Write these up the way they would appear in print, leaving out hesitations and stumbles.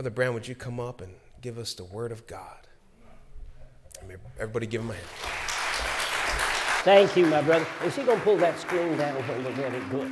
Brother Brown, would you come up and give us the word of God? Everybody give him a hand. Thank you, my brother. Is he going to pull that screen down a little bit? Good.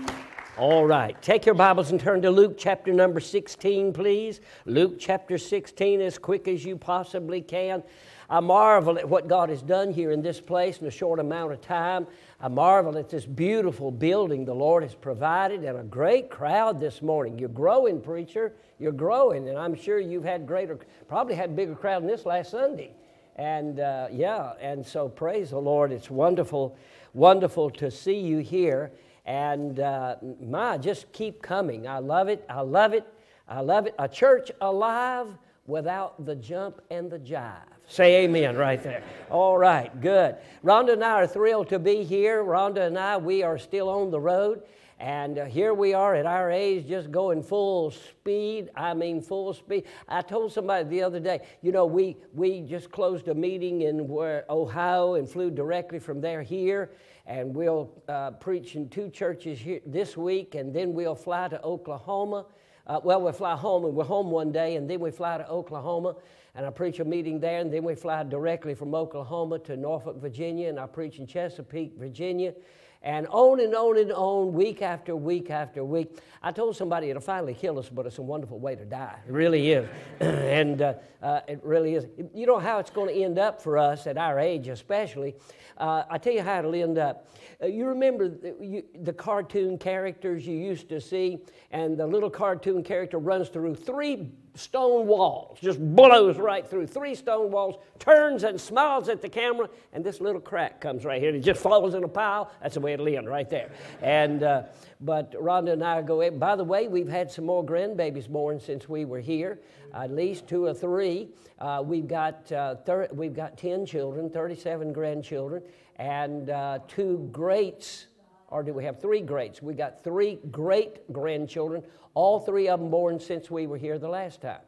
All right. Take your Bibles and turn to Luke chapter number 16, please. Luke chapter 16 as quick as you possibly can. I marvel at what God has done here in this place in a short amount of time. I marvel at this beautiful building the Lord has provided and a great crowd this morning. You're growing, preacher. You're growing, and I'm sure you've had probably had a bigger crowd than this last Sunday. And so praise the Lord. It's wonderful, wonderful to see you here. And just keep coming. I love it. I love it. I love it. A church alive without the jump and the jive. Say amen right there. All right, good. Rhonda and I are thrilled to be here. Rhonda and I, we are still on the road. And here we are at our age just going full speed. I mean full speed. I told somebody the other day, you know, we just closed a meeting in Ohio and flew directly from there here. And we'll preach in two churches here this week. And then we'll fly to Oklahoma. We'll fly home, and we're home one day, and then we fly to Oklahoma, and I preach a meeting there, and then we fly directly from Oklahoma to Norfolk, Virginia, and I preach in Chesapeake, Virginia, and on and on and on, week after week after week. I told somebody it'll finally kill us, but it's a wonderful way to die. It really is, and it really is. You know how it's going to end up for us at our age especially. I tell you how it'll end up. You remember the cartoon characters you used to see, and the little cartoon character runs through three stone walls, just blows right through three stone walls, turns and smiles at the camera, and this little crack comes right here, and it just falls in a pile. That's the way it'll end right there. And but Rhonda and I go, by the way, we've had some more grandbabies born since we were here, at least two or three. We've got 10 children, 37 grandchildren, and two greats. Or do we have three greats? We got three great-grandchildren, all three of them born since we were here the last time,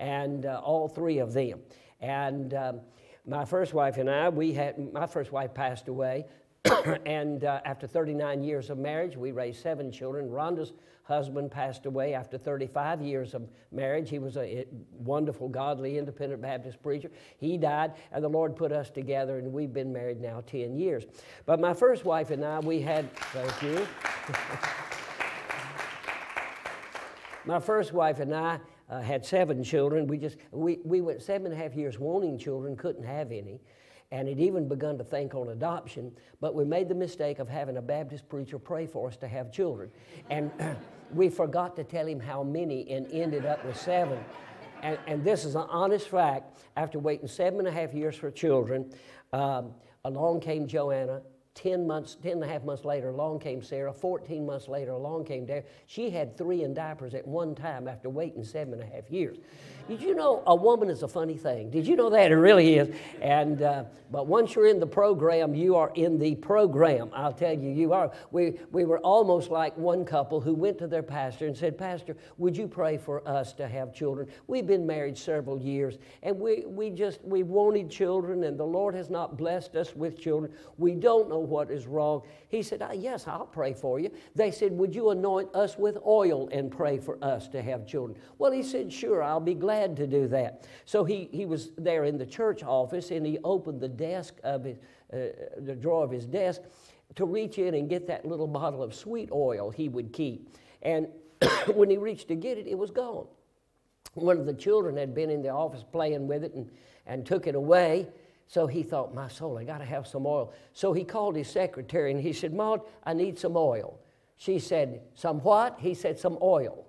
and all three of them. And my first wife and I, my first wife passed away, and after 39 years of marriage, we raised seven children. Rhonda's husband passed away after 35 years of marriage. He was a wonderful, godly, independent Baptist preacher. He died, and the Lord put us together, and we've been married now 10 years. But my first wife and I, we had, thank you. My first wife and I had seven children. We went 7.5 years wanting children, couldn't have any. And had even begun to think on adoption, but we made the mistake of having a Baptist preacher pray for us to have children. And we forgot to tell him how many and ended up with seven. And this is an honest fact. After waiting 7.5 years for children, along came Joanna. 10.5 months later, along came Sarah. 14 months later, along came Derek. She had three in diapers at one time after waiting 7.5 years. Did you know a woman is a funny thing? Did you know that? It really is. And but once you're in the program, you are in the program. I'll tell you, you are. We were almost like one couple who went to their pastor and said, "Pastor, would you pray for us to have children? We've been married several years, and we wanted children, and the Lord has not blessed us with children. We don't know what is wrong." He said, "Yes, I'll pray for you." They said, "Would you anoint us with oil and pray for us to have children?" Well, he said, "Sure, I'll be glad to do that." So he was there in the church office, and he opened the drawer of his desk to reach in and get that little bottle of sweet oil he would keep. And when he reached to get it, it was gone. One of the children had been in the office playing with it and took it away. So he thought, "My soul, I got to have some oil." So he called his secretary and he said, "Maud, I need some oil." She said, "Some what?" He said, "Some oil."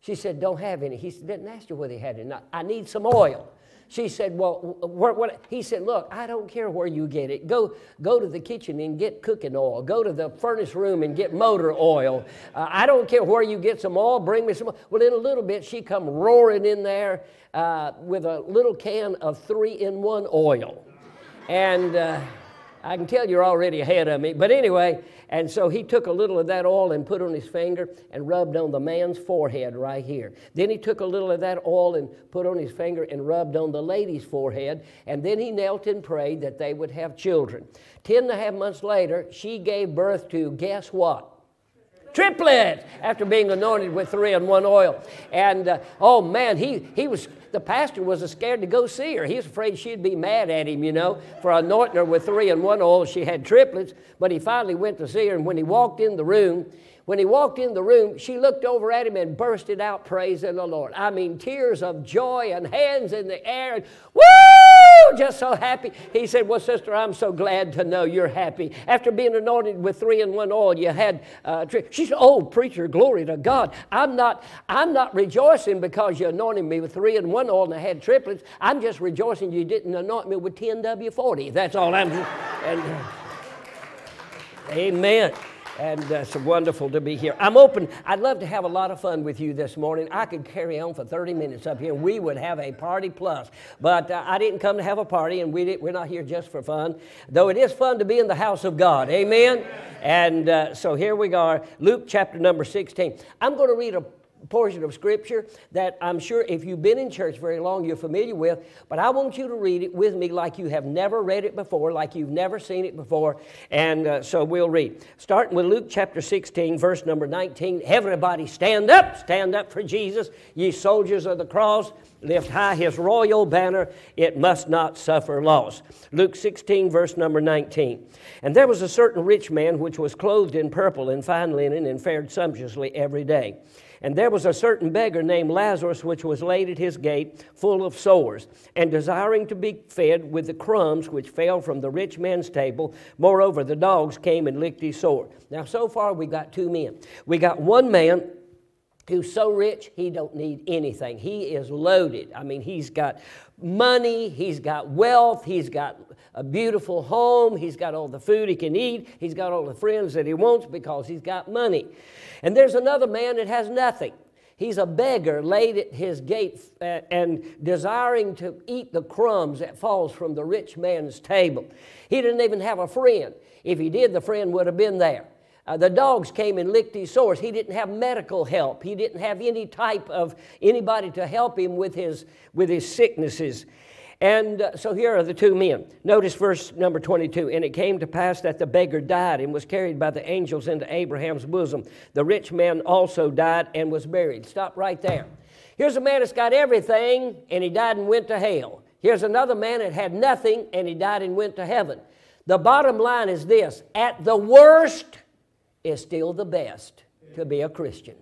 She said, "Don't have any." He said, "Didn't ask you whether he had it or not." "I need some oil." She said, "Well, what?" He said, "Look, I don't care where you get it. Go to the kitchen and get cooking oil. Go to the furnace room and get motor oil. I don't care where you get some oil. Bring me some oil." Well, in a little bit, she come roaring in there with a little can of 3-in-1 oil. And I can tell you're already ahead of me. But anyway, and so he took a little of that oil and put on his finger and rubbed on the man's forehead right here. Then he took a little of that oil and put on his finger and rubbed on the lady's forehead. And then he knelt and prayed that they would have children. 10.5 months later, she gave birth to, guess what? triplets after being anointed with 3-in-1 oil. And oh man, he was, the pastor was scared to go see her. He was afraid she'd be mad at him, you know, for anointing her with 3-in-1 oil. She had triplets, but he finally went to see her. And when he walked in the room, she looked over at him and bursted out praising the Lord. I mean, tears of joy and hands in the air and woo! Just so happy. He said, well, sister, I'm so glad to know you're happy. After being anointed with 3-in-1 oil, you had she said, oh, preacher, glory to God. I'm not rejoicing because you anointed me with 3-in-1 oil and I had triplets. I'm just rejoicing you didn't anoint me with 10W40. That's all I'm amen. And it's wonderful to be here. I'm open. I'd love to have a lot of fun with you this morning. I could carry on for 30 minutes up here. We would have a party plus. But I didn't come to have a party, and we're not here just for fun. Though it is fun to be in the house of God. Amen? Amen. And so here we are, Luke chapter number 16. I'm going to read a portion of Scripture that I'm sure if you've been in church very long, you're familiar with, but I want you to read it with me like you have never read it before, like you've never seen it before, and so we'll read. Starting with Luke chapter 16, verse number 19, everybody stand up for Jesus, ye soldiers of the cross, lift high his royal banner, it must not suffer loss. Luke 16, verse number 19. And there was a certain rich man which was clothed in purple and fine linen and fared sumptuously every day. And there was a certain beggar named Lazarus, which was laid at his gate, full of sores, and desiring to be fed with the crumbs which fell from the rich man's table. Moreover, the dogs came and licked his sore. Now, so far, we got two men. We got one man who's so rich, he don't need anything. He is loaded. I mean, he's got money, he's got wealth, he's got a beautiful home, he's got all the food he can eat, he's got all the friends that he wants because he's got money. And there's another man that has nothing. He's a beggar laid at his gate and desiring to eat the crumbs that falls from the rich man's table. He didn't even have a friend. If he did, the friend would have been there. The dogs came and licked his sores. He didn't have medical help. He didn't have any type of anybody to help him with his sicknesses. And so here are the two men. Notice verse number 22. And it came to pass that the beggar died and was carried by the angels into Abraham's bosom. The rich man also died and was buried. Stop right there. Here's a man that's got everything, and he died and went to hell. Here's another man that had nothing, and he died and went to heaven. The bottom line is this. At the worst, it's still the best to be a Christian.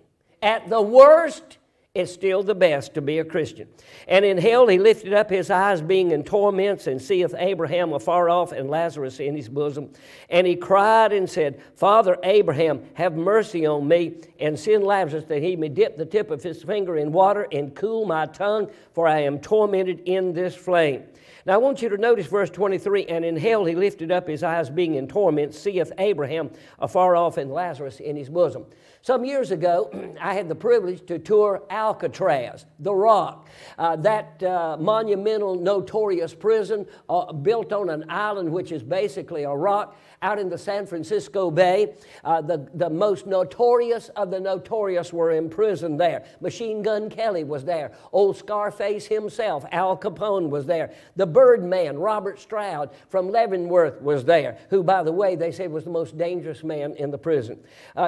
At the worst, it's still the best to be a Christian. And in hell he lifted up his eyes, being in torments, and seeth Abraham afar off and Lazarus in his bosom. And he cried and said, Father Abraham, have mercy on me, and send Lazarus that he may dip the tip of his finger in water and cool my tongue, for I am tormented in this flame. Now, I want you to notice verse 23, and in hell he lifted up his eyes, being in torment, seeth Abraham afar off and Lazarus in his bosom. Some years ago, I had the privilege to tour Alcatraz, the Rock, that monumental, notorious prison built on an island which is basically a rock out in the San Francisco Bay. The most notorious of the notorious were imprisoned there. Machine Gun Kelly was there. Old Scarface himself, Al Capone, was there. The Birdman, Robert Stroud from Leavenworth, was there, who, by the way, they said was the most dangerous man in the prison.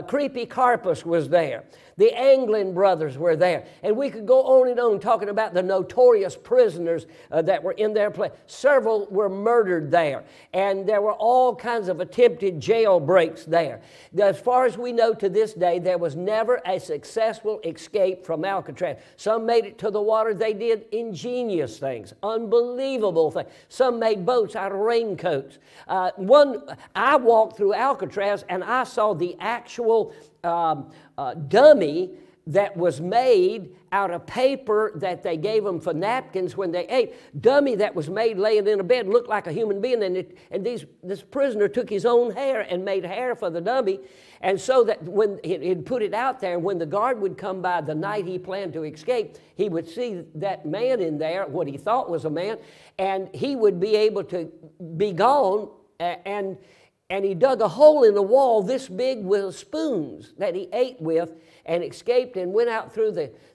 Creepy Carpus was there. The Anglin brothers were there. And we could go on and on talking about the notorious prisoners that were in their place. Several were murdered there. And there were all kinds of attempted jailbreaks there. As far as we know to this day, there was never a successful escape from Alcatraz. Some made it to the water. They did ingenious things, unbelievable things. Some made boats out of raincoats. I walked through Alcatraz and I saw the actual dummy that was made out of paper that they gave them for napkins when they ate. Dummy that was made laying in a bed, looked like a human being, and this prisoner took his own hair and made hair for the dummy, and so that when he'd put it out there, when the guard would come by the night he planned to escape, he would see that man in there, what he thought was a man, and he would be able to be gone, and he dug a hole in the wall this big with spoons that he ate with and escaped and went out through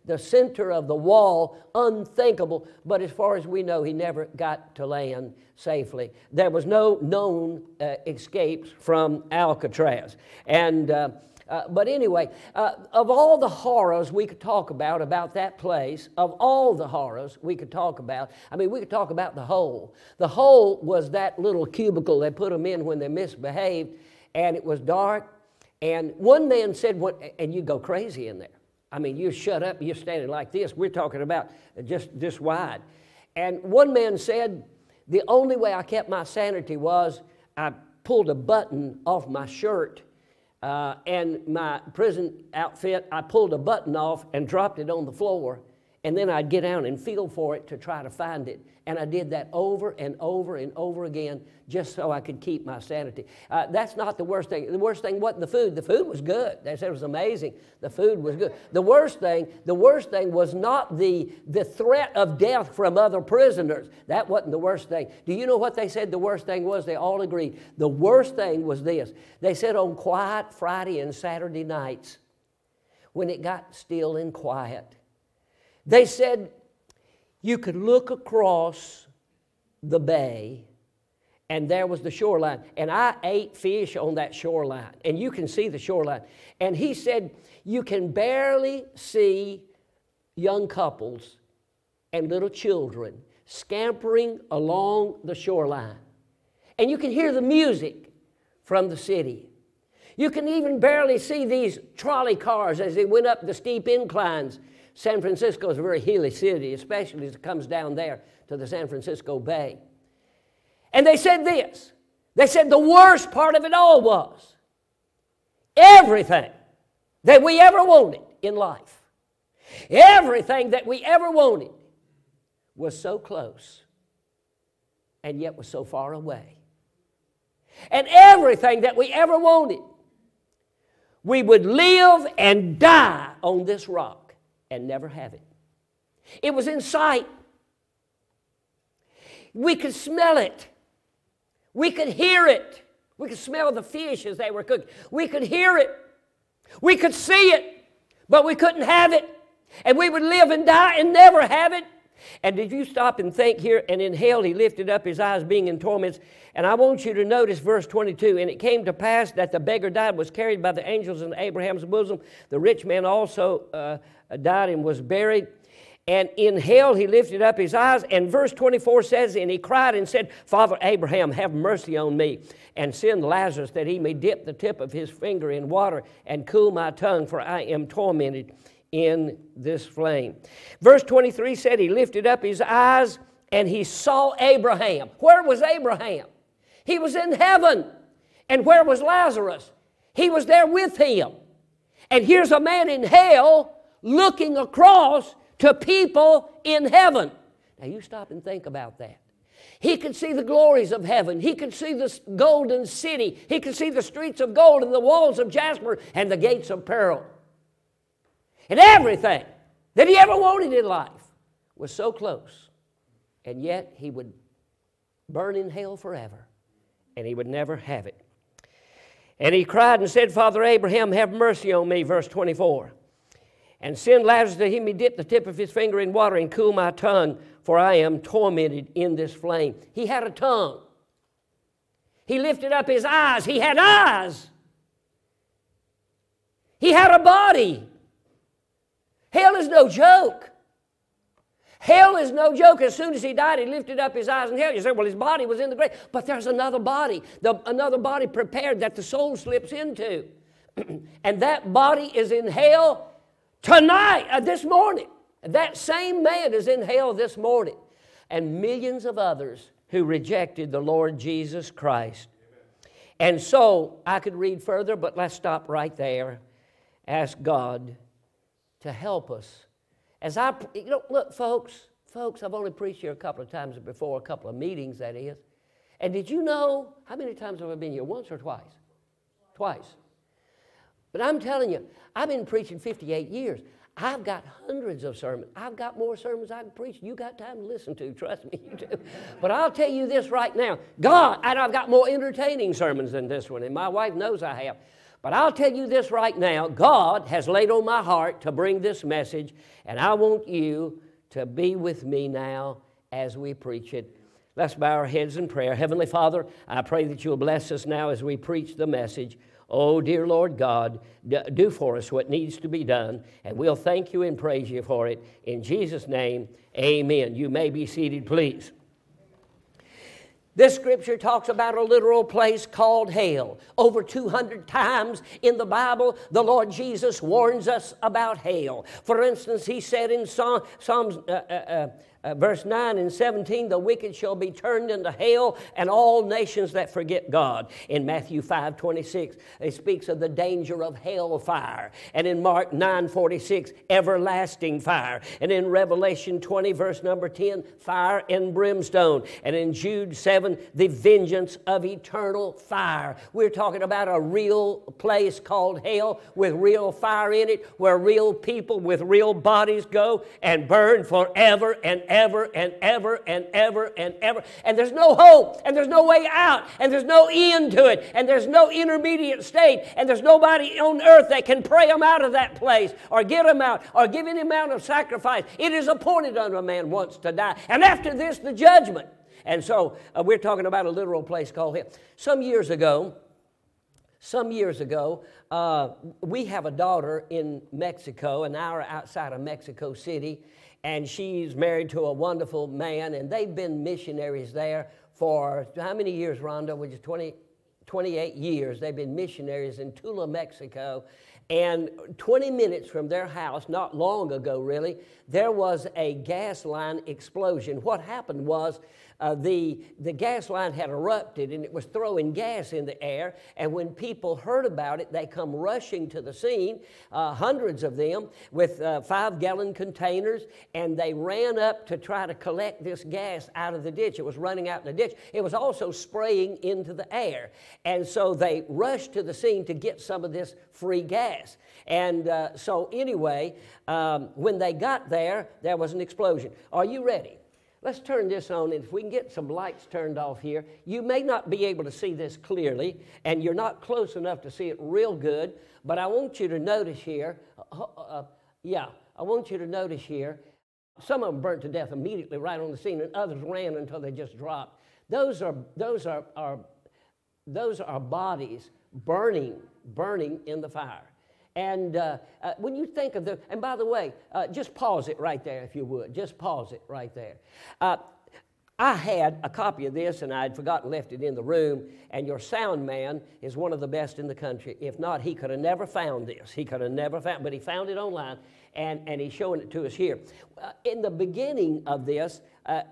the center of the wall, unthinkable. But as far as we know, he never got to land safely. There was no known escapes from Alcatraz. And But anyway, of all the horrors we could talk about that place, of all the horrors we could talk about, I mean, we could talk about the hole. The hole was that little cubicle they put them in when they misbehaved, and it was dark. And one man said, "What?" And you go crazy in there. I mean, you're shut up, you're standing like this. We're talking about just this wide. And one man said, "The only way I kept my sanity was I pulled a button off my shirt and my prison outfit. I pulled a button off and dropped it on the floor, and then I'd get down and feel for it to try to find it. And I did that over and over and over again just so I could keep my sanity." That's not the worst thing. The worst thing wasn't the food. The food was good. They said it was amazing. The food was good. The worst thing was not the threat of death from other prisoners. That wasn't the worst thing. Do you know what they said the worst thing was? They all agreed. The worst thing was this. They said on quiet Friday and Saturday nights, when it got still and quiet, they said, you could look across the bay, and there was the shoreline. And I ate fish on that shoreline, and you can see the shoreline. And he said, you can barely see young couples and little children scampering along the shoreline. And you can hear the music from the city. You can even barely see these trolley cars as they went up the steep inclines. San Francisco is a very hilly city, especially as it comes down there to the San Francisco Bay. And they said this. They said the worst part of it all was everything that we ever wanted in life, everything that we ever wanted was so close and yet was so far away. And everything that we ever wanted, we would live and die on this rock and never have it. It was in sight. We could smell it. We could hear it. We could smell the fish as they were cooked. We could hear it. We could see it, but we couldn't have it. And we would live and die and never have it. And did you stop and think here? And in hell he lifted up his eyes, being in torments. And I want you to notice verse 22. And it came to pass that the beggar died, was carried by the angels in Abraham's bosom. The rich man also died and was buried. And in hell he lifted up his eyes. And verse 24 says, and he cried and said, Father Abraham, have mercy on me, and send Lazarus that he may dip the tip of his finger in water and cool my tongue, for I am tormented in this flame. Verse 23 said he lifted up his eyes and he saw Abraham. Where was Abraham? He was in heaven. And where was Lazarus? He was there with him. And here's a man in hell looking across to people in heaven. Now you stop and think about that. He could see the glories of heaven. He could see the golden city. He could see the streets of gold and the walls of jasper and the gates of pearl. And everything that he ever wanted in life was so close, and yet he would burn in hell forever, and he would never have it. And he cried and said, Father Abraham, have mercy on me, verse 24, and send Lazarus that he may dip the tip of his finger in water and cool my tongue, for I am tormented in this flame. He had a tongue. He lifted up his eyes. He had eyes. He had a body. Hell is no joke. Hell is no joke. As soon as he died, he lifted up his eyes in hell. You say, well, his body was in the grave. But there's another body, another body prepared that the soul slips into. And that body is in hell tonight, this morning. That same man is in hell this morning. And millions of others who rejected the Lord Jesus Christ. And so I could read further, but let's stop right there. Ask God to help us. As I, you know, look, folks, I've only preached here a couple of times before, a couple of meetings, that is. And did you know, how many times have I been here? Once or twice? Twice. But I'm telling you, I've been preaching 58 years. I've got hundreds of sermons. I've got more sermons I can preach. You got time to listen to, trust me, you do. But I'll tell you this right now. God, and I've got more entertaining sermons than this one, and my wife knows I have. But I'll tell you this right now, God has laid on my heart to bring this message, and I want you to be with me now as we preach it. Let's bow our heads in prayer. Heavenly Father, I pray that you'll bless us now as we preach the message Oh, dear Lord God, do for us what needs to be done, and we'll thank you and praise you for it. In Jesus' name, amen. You may be seated, please. This scripture talks about a literal place called hell. Over 200 times in the Bible, the Lord Jesus warns us about hell. For instance, he said in Psalms verse 9 and 17, the wicked shall be turned into hell, and all nations that forget God. In Matthew 5:26, it speaks of the danger of hell fire. And in Mark 9:46, everlasting fire. And in Revelation 20, verse number 10, fire and brimstone. And in Jude 7, the vengeance of eternal fire. We're talking about a real place called hell with real fire in it, where real people with real bodies go and burn forever and ever and ever and ever and ever. And there's no hope, and there's no way out, and there's no end to it, and there's no intermediate state, and there's nobody on earth that can pray him out of that place or get him out or give any amount of sacrifice. It is appointed unto a man once to die. And after this, the judgment. And so we're talking about a literal place called hell. Some years ago, we have a daughter in Mexico, an hour outside of Mexico City, and she's married to a wonderful man, and they've been missionaries there for how many years, Rhonda? Which is 28 years. They've been missionaries in Tula, Mexico, and 20 minutes from their house, not long ago really, there was a gas line explosion. What happened was the gas line had erupted, and it was throwing gas in the air, and when people heard about it, they come rushing to the scene, hundreds of them, with 5-gallon containers, and they ran up to try to collect this gas out of the ditch. It was running out in the ditch. It was also spraying into the air, and so they rushed to the scene to get some of this free gas. And so anyway, when they got there, there was an explosion. Are you ready? Let's turn this on, and if we can get some lights turned off here. You may not be able to see this clearly, and you're not close enough to see it real good, but I want you to notice here, some of them burnt to death immediately right on the scene, and others ran until they just dropped. Those are bodies burning in the fire. And when you think of the, and by the way, just pause it right there if you would. Just pause it right there. I had a copy of this, and I had forgotten, left it in the room, and your sound man is one of the best in the country. If not, he could have never found this. But he found it online, and he's showing it to us here. In the beginning of this,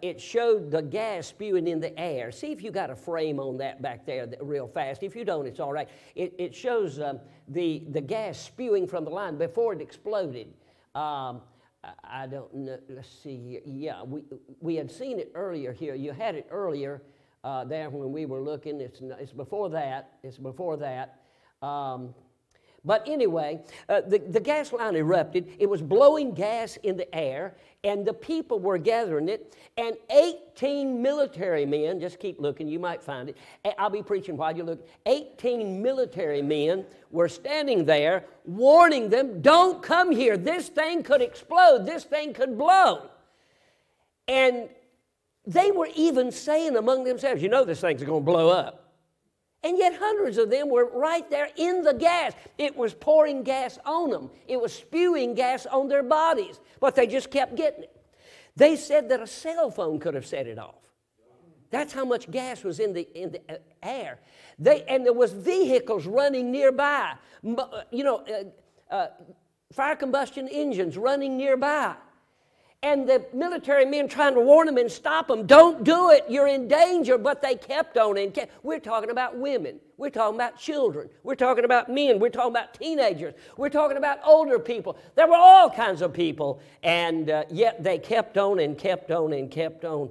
it showed the gas spewing in the air. See if you got a frame on that back there real fast. If you don't, it's all right. It shows the gas spewing from the line before it exploded. I don't know. Let's see here. Yeah, we had seen it earlier here. You had it earlier there when we were looking. It's before that. But anyway, the gas line erupted. It was blowing gas in the air, and the people were gathering it, and 18 military men, just keep looking, you might find it. I'll be preaching while you look. 18 military men were standing there warning them, don't come here. This thing could explode. This thing could blow. And they were even saying among themselves, you know this thing's going to blow up. And yet hundreds of them were right there in the gas. It was pouring gas on them. It was spewing gas on their bodies. But they just kept getting it. They said that a cell phone could have set it off. That's how much gas was in the air. And there was vehicles running nearby. You know, fire combustion engines running nearby. And the military men trying to warn them and stop them. Don't do it. You're in danger. But they kept on. We're talking about women. We're talking about children. We're talking about men. We're talking about teenagers. We're talking about older people. There were all kinds of people. And yet they kept on and kept on and kept on.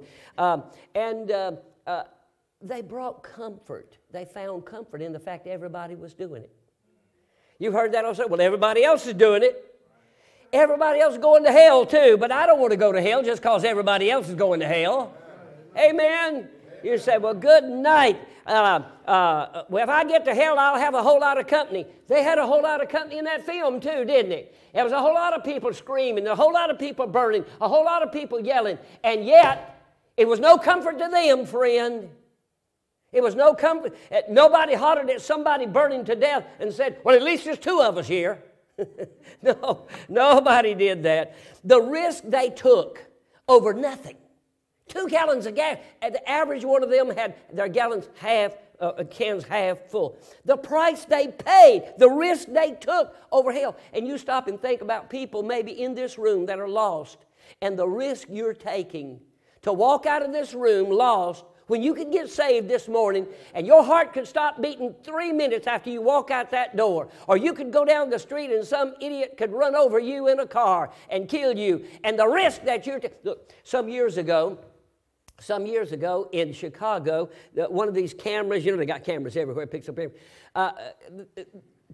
They brought comfort. They found comfort in the fact everybody was doing it. You've heard that also? Well, everybody else is doing it. Everybody else is going to hell too, but I don't want to go to hell just because everybody else is going to hell. Amen. You say, well, good night. Well, if I get to hell, I'll have a whole lot of company. They had a whole lot of company in that film too, didn't they? There was a whole lot of people screaming, a whole lot of people burning, a whole lot of people yelling, and yet it was no comfort to them, friend. It was no comfort. Nobody hollered at somebody burning to death and said, well, at least there's two of us here. No, nobody did that. The risk they took over nothing. 2 gallons of gas. The average one of them had their gallons half, cans half full. The price they paid, the risk they took over hell. And you stop and think about people maybe in this room that are lost and the risk you're taking to walk out of this room lost when you could get saved this morning and your heart could stop beating 3 minutes after you walk out that door, or you could go down the street and some idiot could run over you in a car and kill you, and the risk that you're Look, some years ago in Chicago, one of these cameras, you know, they got cameras everywhere, picks up everything,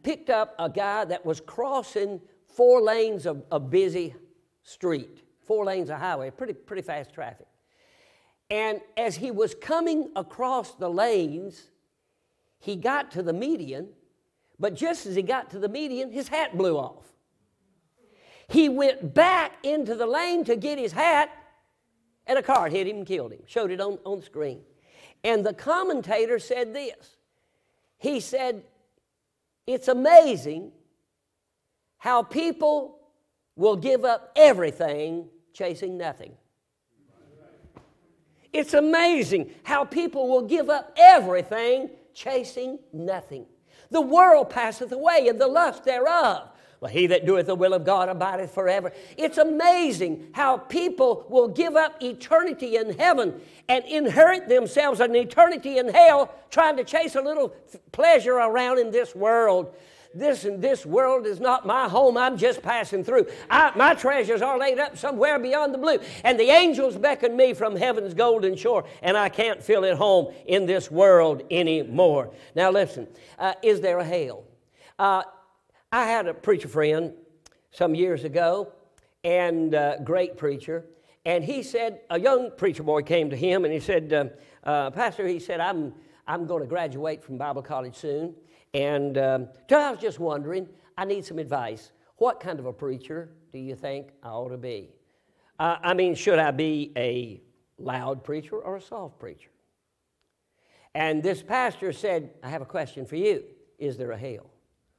picked up a guy that was crossing 4 lanes of a busy street, 4 lanes of highway, pretty fast traffic. And as he was coming across the lanes, he got to the median, but just as he got to the median, his hat blew off. He went back into the lane to get his hat, and a car hit him and killed him. Showed it on the screen. And the commentator said this. He said, it's amazing how people will give up everything chasing nothing. It's amazing how people will give up everything chasing nothing. The world passeth away and the lust thereof. But he that doeth the will of God abideth forever. It's amazing how people will give up eternity in heaven and inherit themselves an eternity in hell trying to chase a little pleasure around in this world. This world is not my home. I'm just passing through. My treasures are laid up somewhere beyond the blue. And the angels beckon me from heaven's golden shore, and I can't feel at home in this world anymore. Now listen, is there a hell? I had a preacher friend some years ago, and a great preacher, and he said, a young preacher boy came to him, and he said, Pastor, he said, I'm going to graduate from Bible college soon. And I was just wondering, I need some advice. What kind of a preacher do you think I ought to be? I mean, should I be a loud preacher or a soft preacher? And this pastor said, I have a question for you. Is there a hell?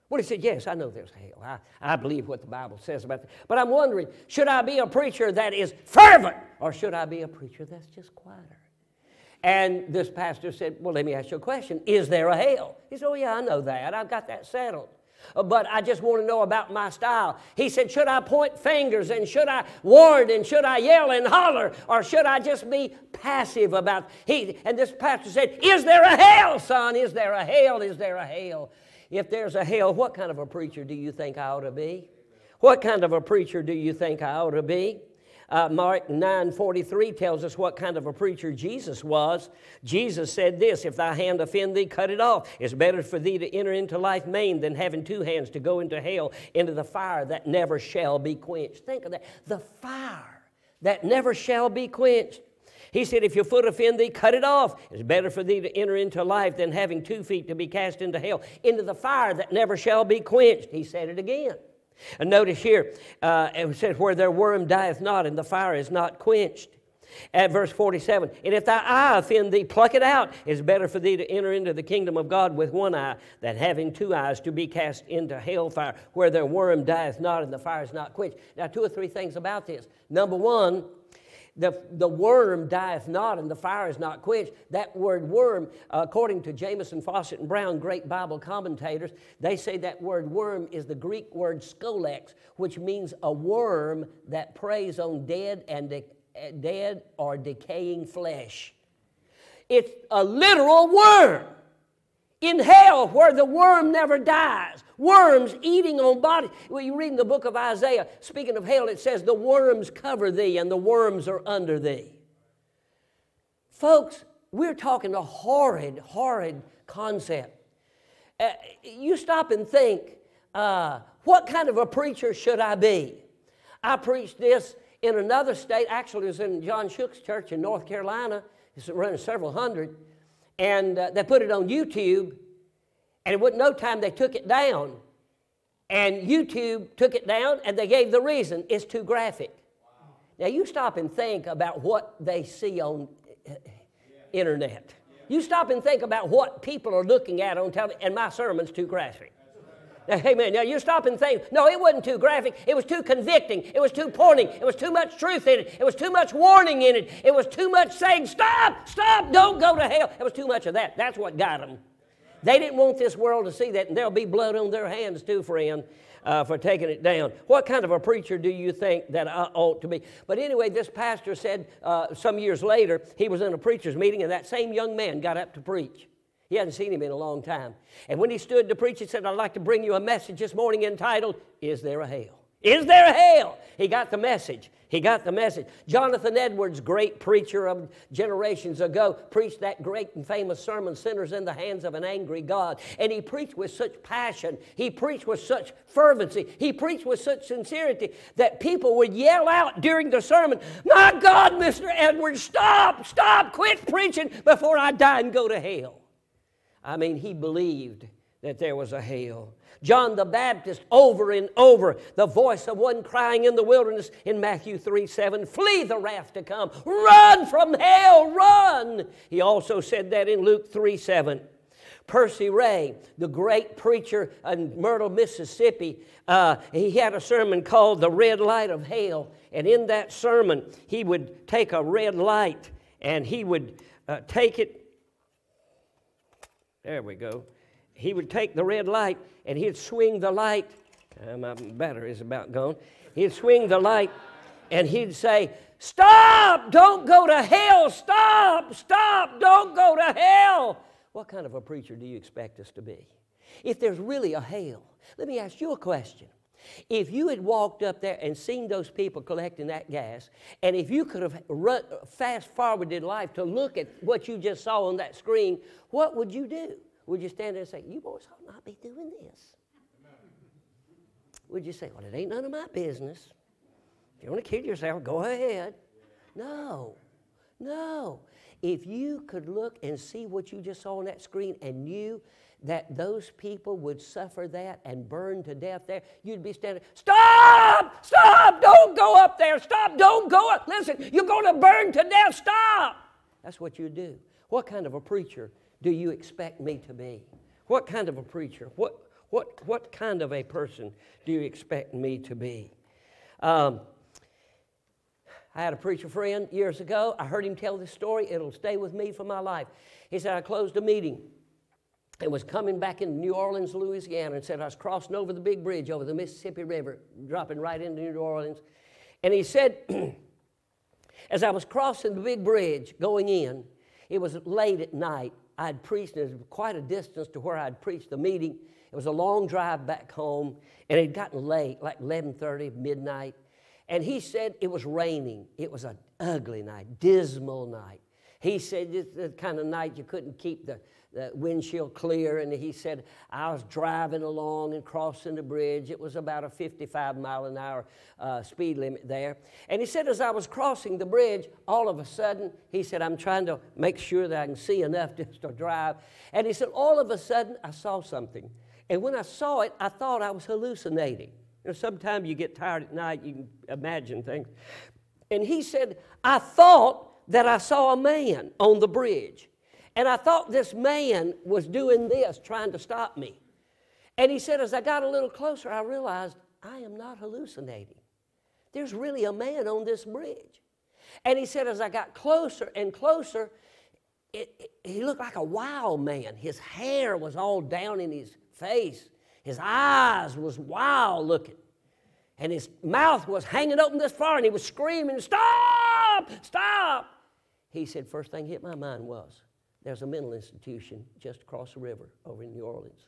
Well, he said, yes, I know there's a hell. I believe what the Bible says about that. But I'm wondering, should I be a preacher that is fervent or should I be a preacher that's just quieter? And this pastor said, well, let me ask you a question. Is there a hell? He said, oh, yeah, I know that. I've got that settled. But I just want to know about my style. He said, should I point fingers and should I warn and should I yell and holler or should I just be passive about it? And this pastor said, is there a hell, son? Is there a hell? Is there a hell? If there's a hell, what kind of a preacher do you think I ought to be? What kind of a preacher do you think I ought to be? Mark 9:43 tells us what kind of a preacher Jesus was. Jesus said this, if thy hand offend thee, cut it off. It's better for thee to enter into life maimed than having 2 hands to go into hell, into the fire that never shall be quenched. Think of that. The fire that never shall be quenched. He said, if your foot offend thee, cut it off. It's better for thee to enter into life than having 2 feet to be cast into hell, into the fire that never shall be quenched. He said it again. And notice here, it says, where their worm dieth not and the fire is not quenched. At verse 47, and if thy eye offend thee, pluck it out. It's better for thee to enter into the kingdom of God with 1 eye than having 2 eyes to be cast into hellfire, where their worm dieth not and the fire is not quenched. Now, 2 or 3 things about this. Number one, the worm dieth not and the fire is not quenched. That word worm, according to Jameson, Fawcett, and Brown, great Bible commentators, they say that word worm is the Greek word skolex, which means a worm that preys on dead or decaying flesh. It's a literal worm. In hell, where the worm never dies, worms eating on bodies. Well, you read in the book of Isaiah, speaking of hell, it says, the worms cover thee and the worms are under thee. Folks, we're talking a horrid, horrid concept. You stop and think, what kind of a preacher should I be? I preached this in another state. Actually, it was in John Shook's church in North Carolina. It's running several hundred. And they put it on YouTube, and it wasn't no time they took it down. And YouTube took it down, and they gave the reason. It's too graphic. Wow. Now, you stop and think about what they see on internet. Yeah. You stop and think about what people are looking at on television, and my sermon's too graphic. Amen. Now, you stop and think, no, it wasn't too graphic. It was too convicting. It was too pointing. It was too much truth in it. It was too much warning in it. It was too much saying, stop, stop, don't go to hell. It was too much of that. That's what got them. They didn't want this world to see that, and there'll be blood on their hands too, friend, for taking it down. What kind of a preacher do you think that I ought to be? But anyway, this pastor said some years later, he was in a preacher's meeting, and that same young man got up to preach. He hadn't seen him in a long time. And when he stood to preach, he said, I'd like to bring you a message this morning entitled, Is There a Hell? Is there a hell? He got the message. He got the message. Jonathan Edwards, great preacher of generations ago, preached that great and famous sermon, Sinners in the Hands of an Angry God. And he preached with such passion. He preached with such fervency. He preached with such sincerity that people would yell out during the sermon, My God, Mr. Edwards, stop, stop, quit preaching before I die and go to hell. I mean, he believed that there was a hell. John the Baptist, over and over, the voice of one crying in the wilderness in Matthew 3:7, flee the wrath to come, run from hell, run. He also said that in Luke 3:7. Percy Ray, the great preacher in Myrtle, Mississippi, he had a sermon called The Red Light of Hell. And in that sermon, he would take a red light and he would take it. There we go. He would take the red light and he'd swing the light. My battery's about gone. He'd swing the light and he'd say, Stop! Don't go to hell! Stop! Stop! Don't go to hell! What kind of a preacher do you expect us to be? If there's really a hell, let me ask you a question. If you had walked up there and seen those people collecting that gas, and if you could have fast-forwarded life to look at what you just saw on that screen, what would you do? Would you stand there and say, you boys ought not be doing this? Would you say, well, it ain't none of my business. If you want to kill yourself, go ahead. No, no. If you could look and see what you just saw on that screen and knew that those people would suffer that and burn to death there, you'd be standing, stop, stop, don't go up there, stop, don't go up, listen, you're going to burn to death, stop. That's what you do. What kind of a preacher do you expect me to be? What kind of a preacher, what kind of a person do you expect me to be? I had a preacher friend years ago, I heard him tell this story, it'll stay with me for my life. He said, I closed a meeting. And was coming back into New Orleans, Louisiana, and said, I was crossing over the big bridge over the Mississippi River, dropping right into New Orleans. And he said, as I was crossing the big bridge going in, it was late at night. I'd preached, and it was quite a distance to where I'd preached the meeting. It was a long drive back home, and it had gotten late, like 11:30, midnight. And he said it was raining. It was an ugly night, dismal night. He said it's the kind of night you couldn't keep the windshield clear, and he said, I was driving along and crossing the bridge. It was about a 55-mile-an-hour speed limit there. And he said as I was crossing the bridge, all of a sudden, he said, I'm trying to make sure that I can see enough just to drive. And he said, all of a sudden, I saw something. And when I saw it, I thought I was hallucinating. You know, sometimes you get tired at night, you can imagine things. And he said, I thought that I saw a man on the bridge. And I thought this man was doing this, trying to stop me. And he said, as I got a little closer, I realized I am not hallucinating. There's really a man on this bridge. And he said, as I got closer and closer, he looked like a wild man. His hair was all down in his face. His eyes was wild looking. And his mouth was hanging open this far, and he was screaming, stop, stop. He said, first thing hit my mind was, there's a mental institution just across the river over in New Orleans.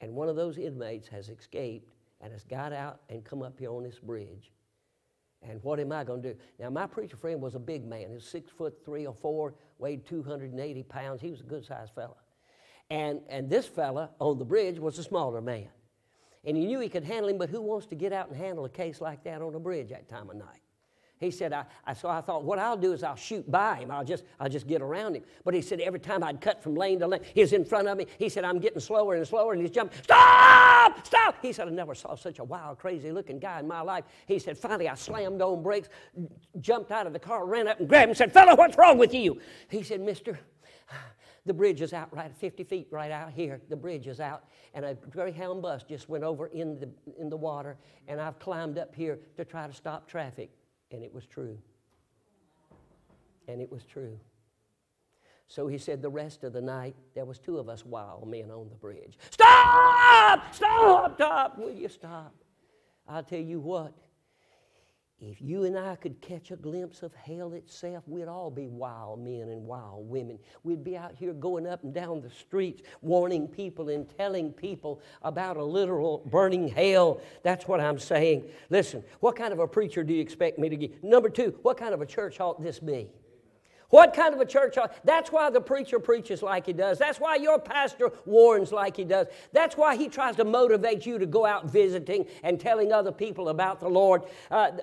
And one of those inmates has escaped and has got out and come up here on this bridge. And what am I going to do? Now, my preacher friend was a big man. He was 6'3" or 6'4", weighed 280 pounds. He was a good-sized fella. And this fella on the bridge was a smaller man. And he knew he could handle him, but who wants to get out and handle a case like that on a bridge that time of night? He said, so I thought, what I'll do is I'll shoot by him. I'll just get around him. But he said, every time I'd cut from lane to lane, he was in front of me. He said, I'm getting slower and slower, and he's jumping. Stop! Stop! He said, I never saw such a wild, crazy-looking guy in my life. He said, finally, I slammed on brakes, jumped out of the car, ran up and grabbed him and said, fella, what's wrong with you? He said, mister, The bridge is out right 50 feet right out here. The bridge is out, and a Greyhound bus just went over in the water, and I've climbed up here to try to stop traffic, and it was true. And it was true. So he said the rest of the night, there was two of us wild men on the bridge. Stop! Stop! Stop! Will you stop? I'll tell you what. If you and I could catch a glimpse of hell itself, we'd all be wild men and wild women. We'd be out here going up and down the streets, warning people and telling people about a literal burning hell. That's what I'm saying. Listen, what kind of a preacher do you expect me to get? Number two, what kind of a church ought this be? What kind of a church ought? That's why the preacher preaches like he does. That's why your pastor warns like he does. That's why he tries to motivate you to go out visiting and telling other people about the Lord.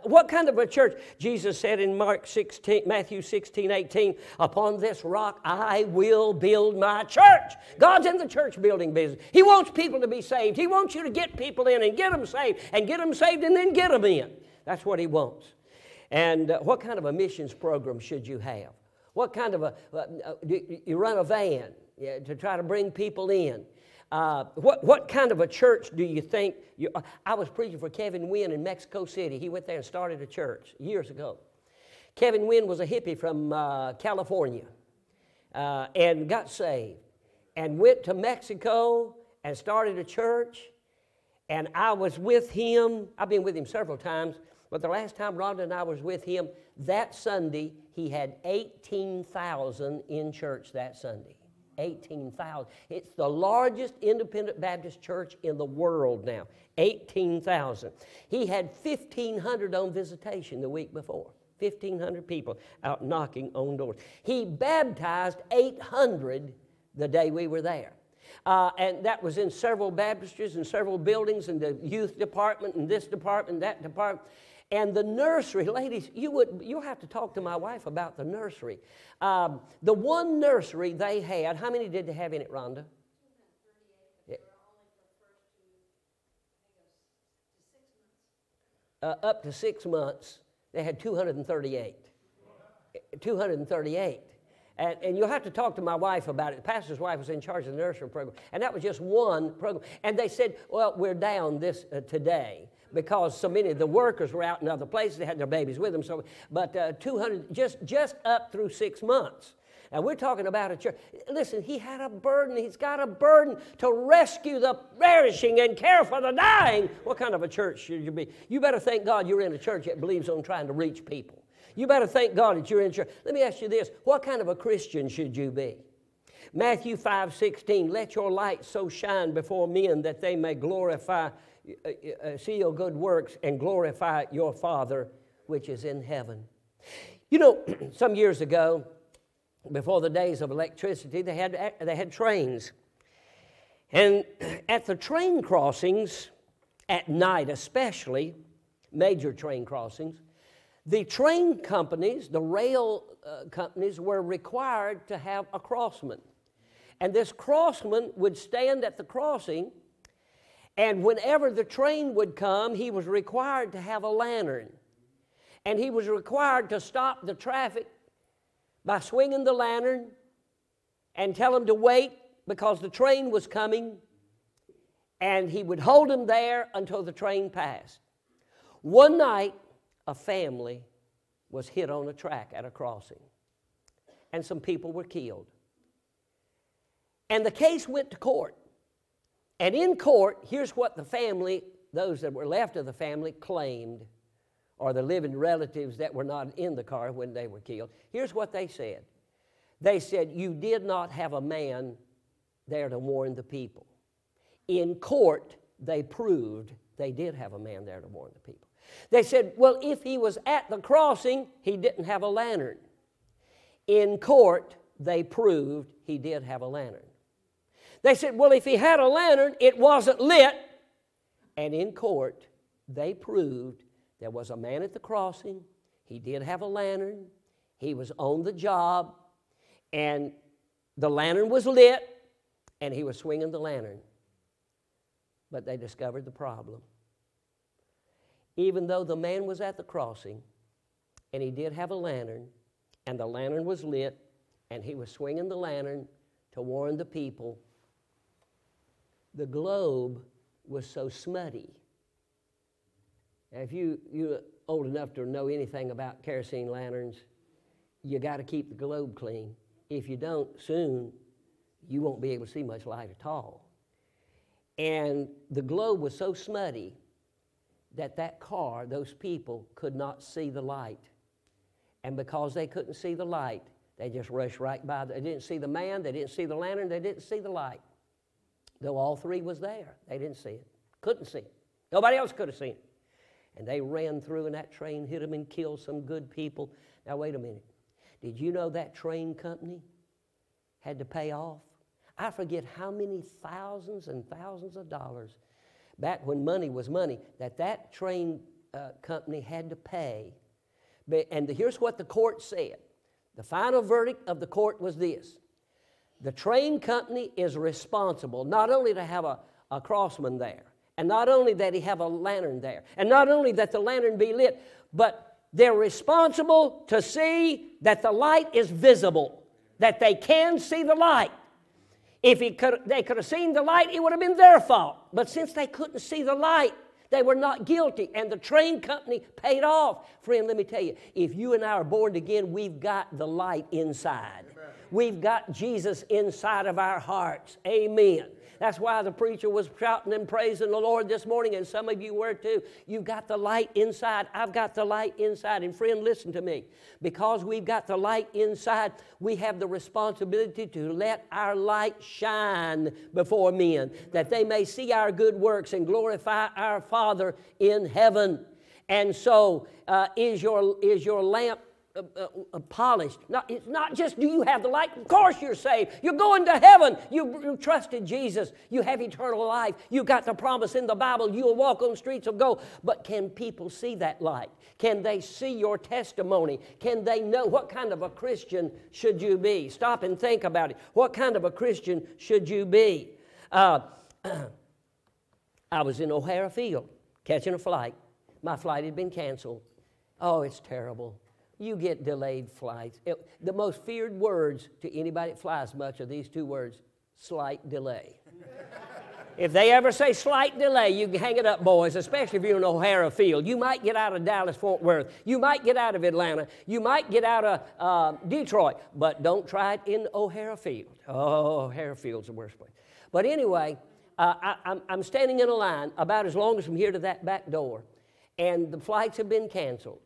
What kind of a church? Jesus said in Matthew 16, 18, upon this rock I will build my church. God's in the church building business. He wants people to be saved. He wants you to get people in and get them saved and get them saved and then get them in. That's what he wants. And what kind of a missions program should you have? What kind of a, you run a van to try to bring people in. What kind of a church do you think? I was preaching for Kevin Wynn in Mexico City. He went there and started a church years ago. Kevin Wynn was a hippie from California and got saved and went to Mexico and started a church. And I was with him. I've been with him several times. But the last time Rhonda and I was with him, that Sunday, he had 18,000 in church that Sunday. 18,000. It's the largest independent Baptist church in the world now. 18,000. He had 1,500 on visitation the week before. 1,500 people out knocking on doors. He baptized 800 the day we were there. And that was in several baptistries and several buildings and the youth department and this department and that department. And the nursery, ladies, you'll have to talk to my wife about the nursery. The one nursery they had, how many did they have in it, Rhonda? 238. Up to 6 months, they had 238. 238. And you'll have to talk to my wife about it. The pastor's wife was in charge of the nursery program. And that was just one program. And they said, well, we're down this today because so many of the workers were out in other places. They had their babies with them. So, but 200, just up through 6 months. And we're talking about a church. Listen, he had a burden. He's got a burden to rescue the perishing and care for the dying. What kind of a church should you be? You better thank God you're in a church that believes on trying to reach people. You better thank God that you're in church. Let me ask you this. What kind of a Christian should you be? Matthew 5:16, let your light so shine before men that they may glorify, see your good works and glorify your Father which is in heaven. You know, some years ago, before the days of electricity, they had trains. And at the train crossings, at night especially, major train crossings, the train companies, the rail companies, were required to have a crossman. And this crossman would stand at the crossing, and whenever the train would come, he was required to have a lantern. And he was required to stop the traffic by swinging the lantern and tell them to wait because the train was coming, and he would hold them there until the train passed. One night, a family was hit on a track at a crossing, and some people were killed. And the case went to court. And in court, here's what the family, those that were left of the family, claimed, or the living relatives that were not in the car when they were killed. Here's what they said. They said, you did not have a man there to warn the people. In court, they proved they did have a man there to warn the people. They said, well, if he was at the crossing, he didn't have a lantern. In court, they proved he did have a lantern. They said, well, if he had a lantern, it wasn't lit. And in court, they proved there was a man at the crossing. He did have a lantern. He was on the job. And the lantern was lit. And he was swinging the lantern. But they discovered the problem. Even though the man was at the crossing, and he did have a lantern, and the lantern was lit, and he was swinging the lantern to warn the people. The globe was so smutty. Now, if you're old enough to know anything about kerosene lanterns, you got to keep the globe clean. If you don't, soon you won't be able to see much light at all. And the globe was so smutty that car, those people, could not see the light. And because they couldn't see the light, they just rushed right by. They didn't see the man, they didn't see the lantern, they didn't see the light. Though all three was there, they didn't see it. Couldn't see it. Nobody else could have seen it. And they ran through, and that train hit them and killed some good people. Now, wait a minute. Did you know that train company had to pay off? I forget how many thousands and thousands of dollars, back when money was money, that train company had to pay. And here's what the court said. The final verdict of the court was this. The train company is responsible not only to have a crossman there, and not only that he have a lantern there, and not only that the lantern be lit, but they're responsible to see that the light is visible, that they can see the light. If they could have seen the light, it would have been their fault. But since they couldn't see the light, they were not guilty, and the train company paid off. Friend, let me tell you, if you and I are born again, we've got the light inside. Amen. We've got Jesus inside of our hearts. Amen. That's why the preacher was shouting and praising the Lord this morning, and some of you were too. You've got the light inside. I've got the light inside. And friend, listen to me. Because we've got the light inside, we have the responsibility to let our light shine before men, that they may see our good works and glorify our Father in heaven. And so, is your lamp polished? It's not just do you have the light. Of course you're saved. You're going to heaven. You trusted Jesus. You have eternal life. You got the promise in the Bible. You'll walk on the streets of gold. But can people see that light? Can they see your testimony? Can they know what kind of a Christian should you be? Stop and think about it. What kind of a Christian should you be? I was in O'Hare Field catching a flight. My flight had been canceled. Oh, it's terrible. You get delayed flights. The most feared words to anybody that flies much are these two words, slight delay. If they ever say slight delay, you can hang it up, boys, especially if you're in O'Hare Field. You might get out of Dallas-Fort Worth. You might get out of Atlanta. You might get out of Detroit, but don't try it in O'Hare Field. Oh, O'Hare Field's the worst place. But anyway, I'm standing in a line about as long as from here to that back door, and the flights have been canceled.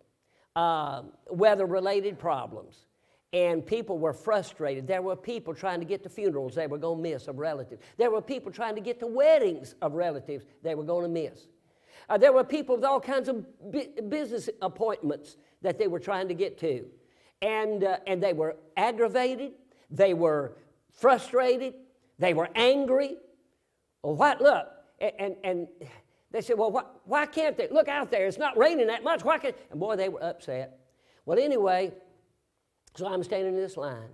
Weather-related problems, and people were frustrated. There were people trying to get to funerals they were going to miss of relatives. There were people trying to get to weddings of relatives they were going to miss. There were people with all kinds of business appointments that they were trying to get to, and they were aggravated. They were frustrated. They were angry. Well, what? Look, and they said, well, why can't they? Look out there. It's not raining that much. Why can't? And boy, they were upset. Well, anyway, so I'm standing in this line,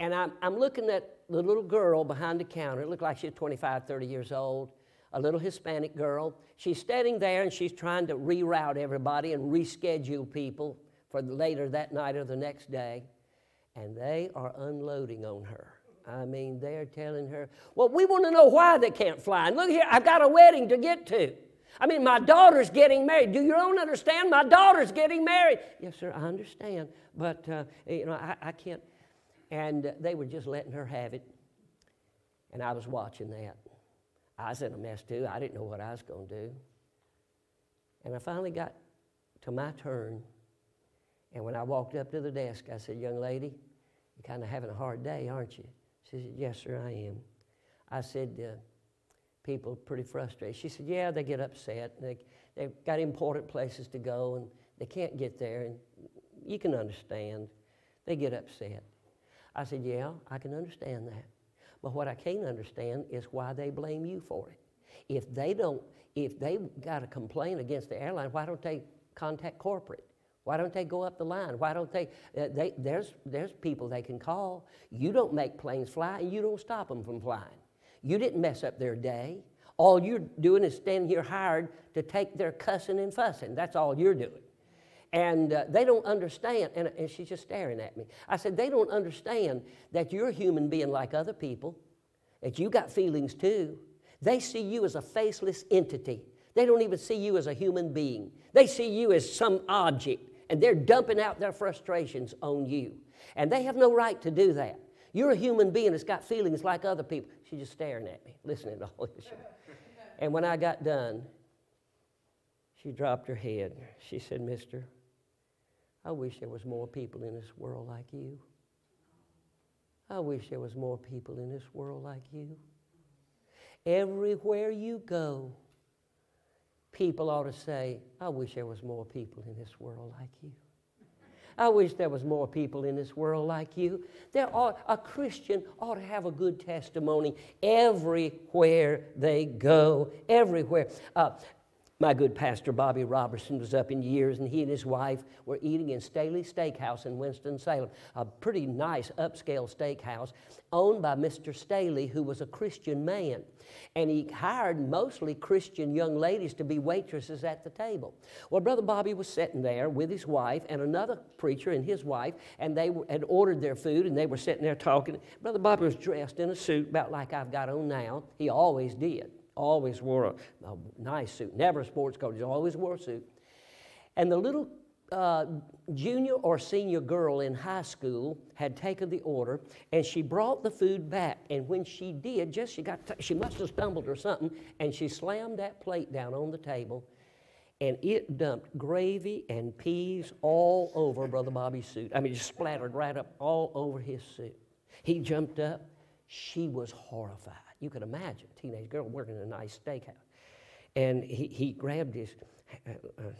and I'm looking at the little girl behind the counter. It looked like she was 25, 30 years old, a little Hispanic girl. She's standing there, and she's trying to reroute everybody and reschedule people for later that night or the next day, and they are unloading on her. I mean, they're telling her, well, we want to know why they can't fly. And look here, I've got a wedding to get to. I mean, my daughter's getting married. Do you understand? My daughter's getting married. Yes, sir, I understand. But, I can't. And they were just letting her have it. And I was watching that. I was in a mess, too. I didn't know what I was going to do. And I finally got to my turn. And when I walked up to the desk, I said, young lady, you're kind of having a hard day, aren't you? She said, yes, sir, I am. I said, people are pretty frustrated. She said, yeah, they get upset. They've got important places to go, and they can't get there. And you can understand. They get upset. I said, yeah, I can understand that. But what I can't understand is why they blame you for it. If they got a complaint against the airline, why don't they contact corporate? Why don't they go up the line? Why don't they there's people they can call. You don't make planes fly, and you don't stop them from flying. You didn't mess up their day. All you're doing is standing here hired to take their cussing and fussing. That's all you're doing. and they don't understand. And she's just staring at me. I said, they don't understand that you're a human being like other people, that you got feelings too. They see you as a faceless entity. They don't even see you as a human being. They see you as some object, and they're dumping out their frustrations on you. And they have no right to do that. You're a human being that's got feelings like other people. She's just staring at me, listening to all this. And when I got done, she dropped her head. She said, Mister, I wish there was more people in this world like you. I wish there was more people in this world like you. Everywhere you go, people ought to say, I wish there was more people in this world like you. I wish there was more people in this world like you. A Christian ought to have a good testimony everywhere they go, everywhere. My good pastor, Bobby Robertson, was up in years, and he and his wife were eating in Staley's Steakhouse in Winston-Salem, a pretty nice upscale steakhouse owned by Mr. Staley, who was a Christian man. And he hired mostly Christian young ladies to be waitresses at the table. Well, Brother Bobby was sitting there with his wife and another preacher and his wife, and they had ordered their food, and they were sitting there talking. Brother Bobby was dressed in a suit about like I've got on now. He always did. Always wore a nice suit, never a sports coat, he always wore a suit. And the little junior or senior girl in high school had taken the order, and she brought the food back. And when she did, she must have stumbled or something, and she slammed that plate down on the table, and it dumped gravy and peas all over Brother Bobby's suit. I mean, just splattered right up all over his suit. He jumped up. She was horrified. You could imagine a teenage girl working in a nice steakhouse. And he grabbed his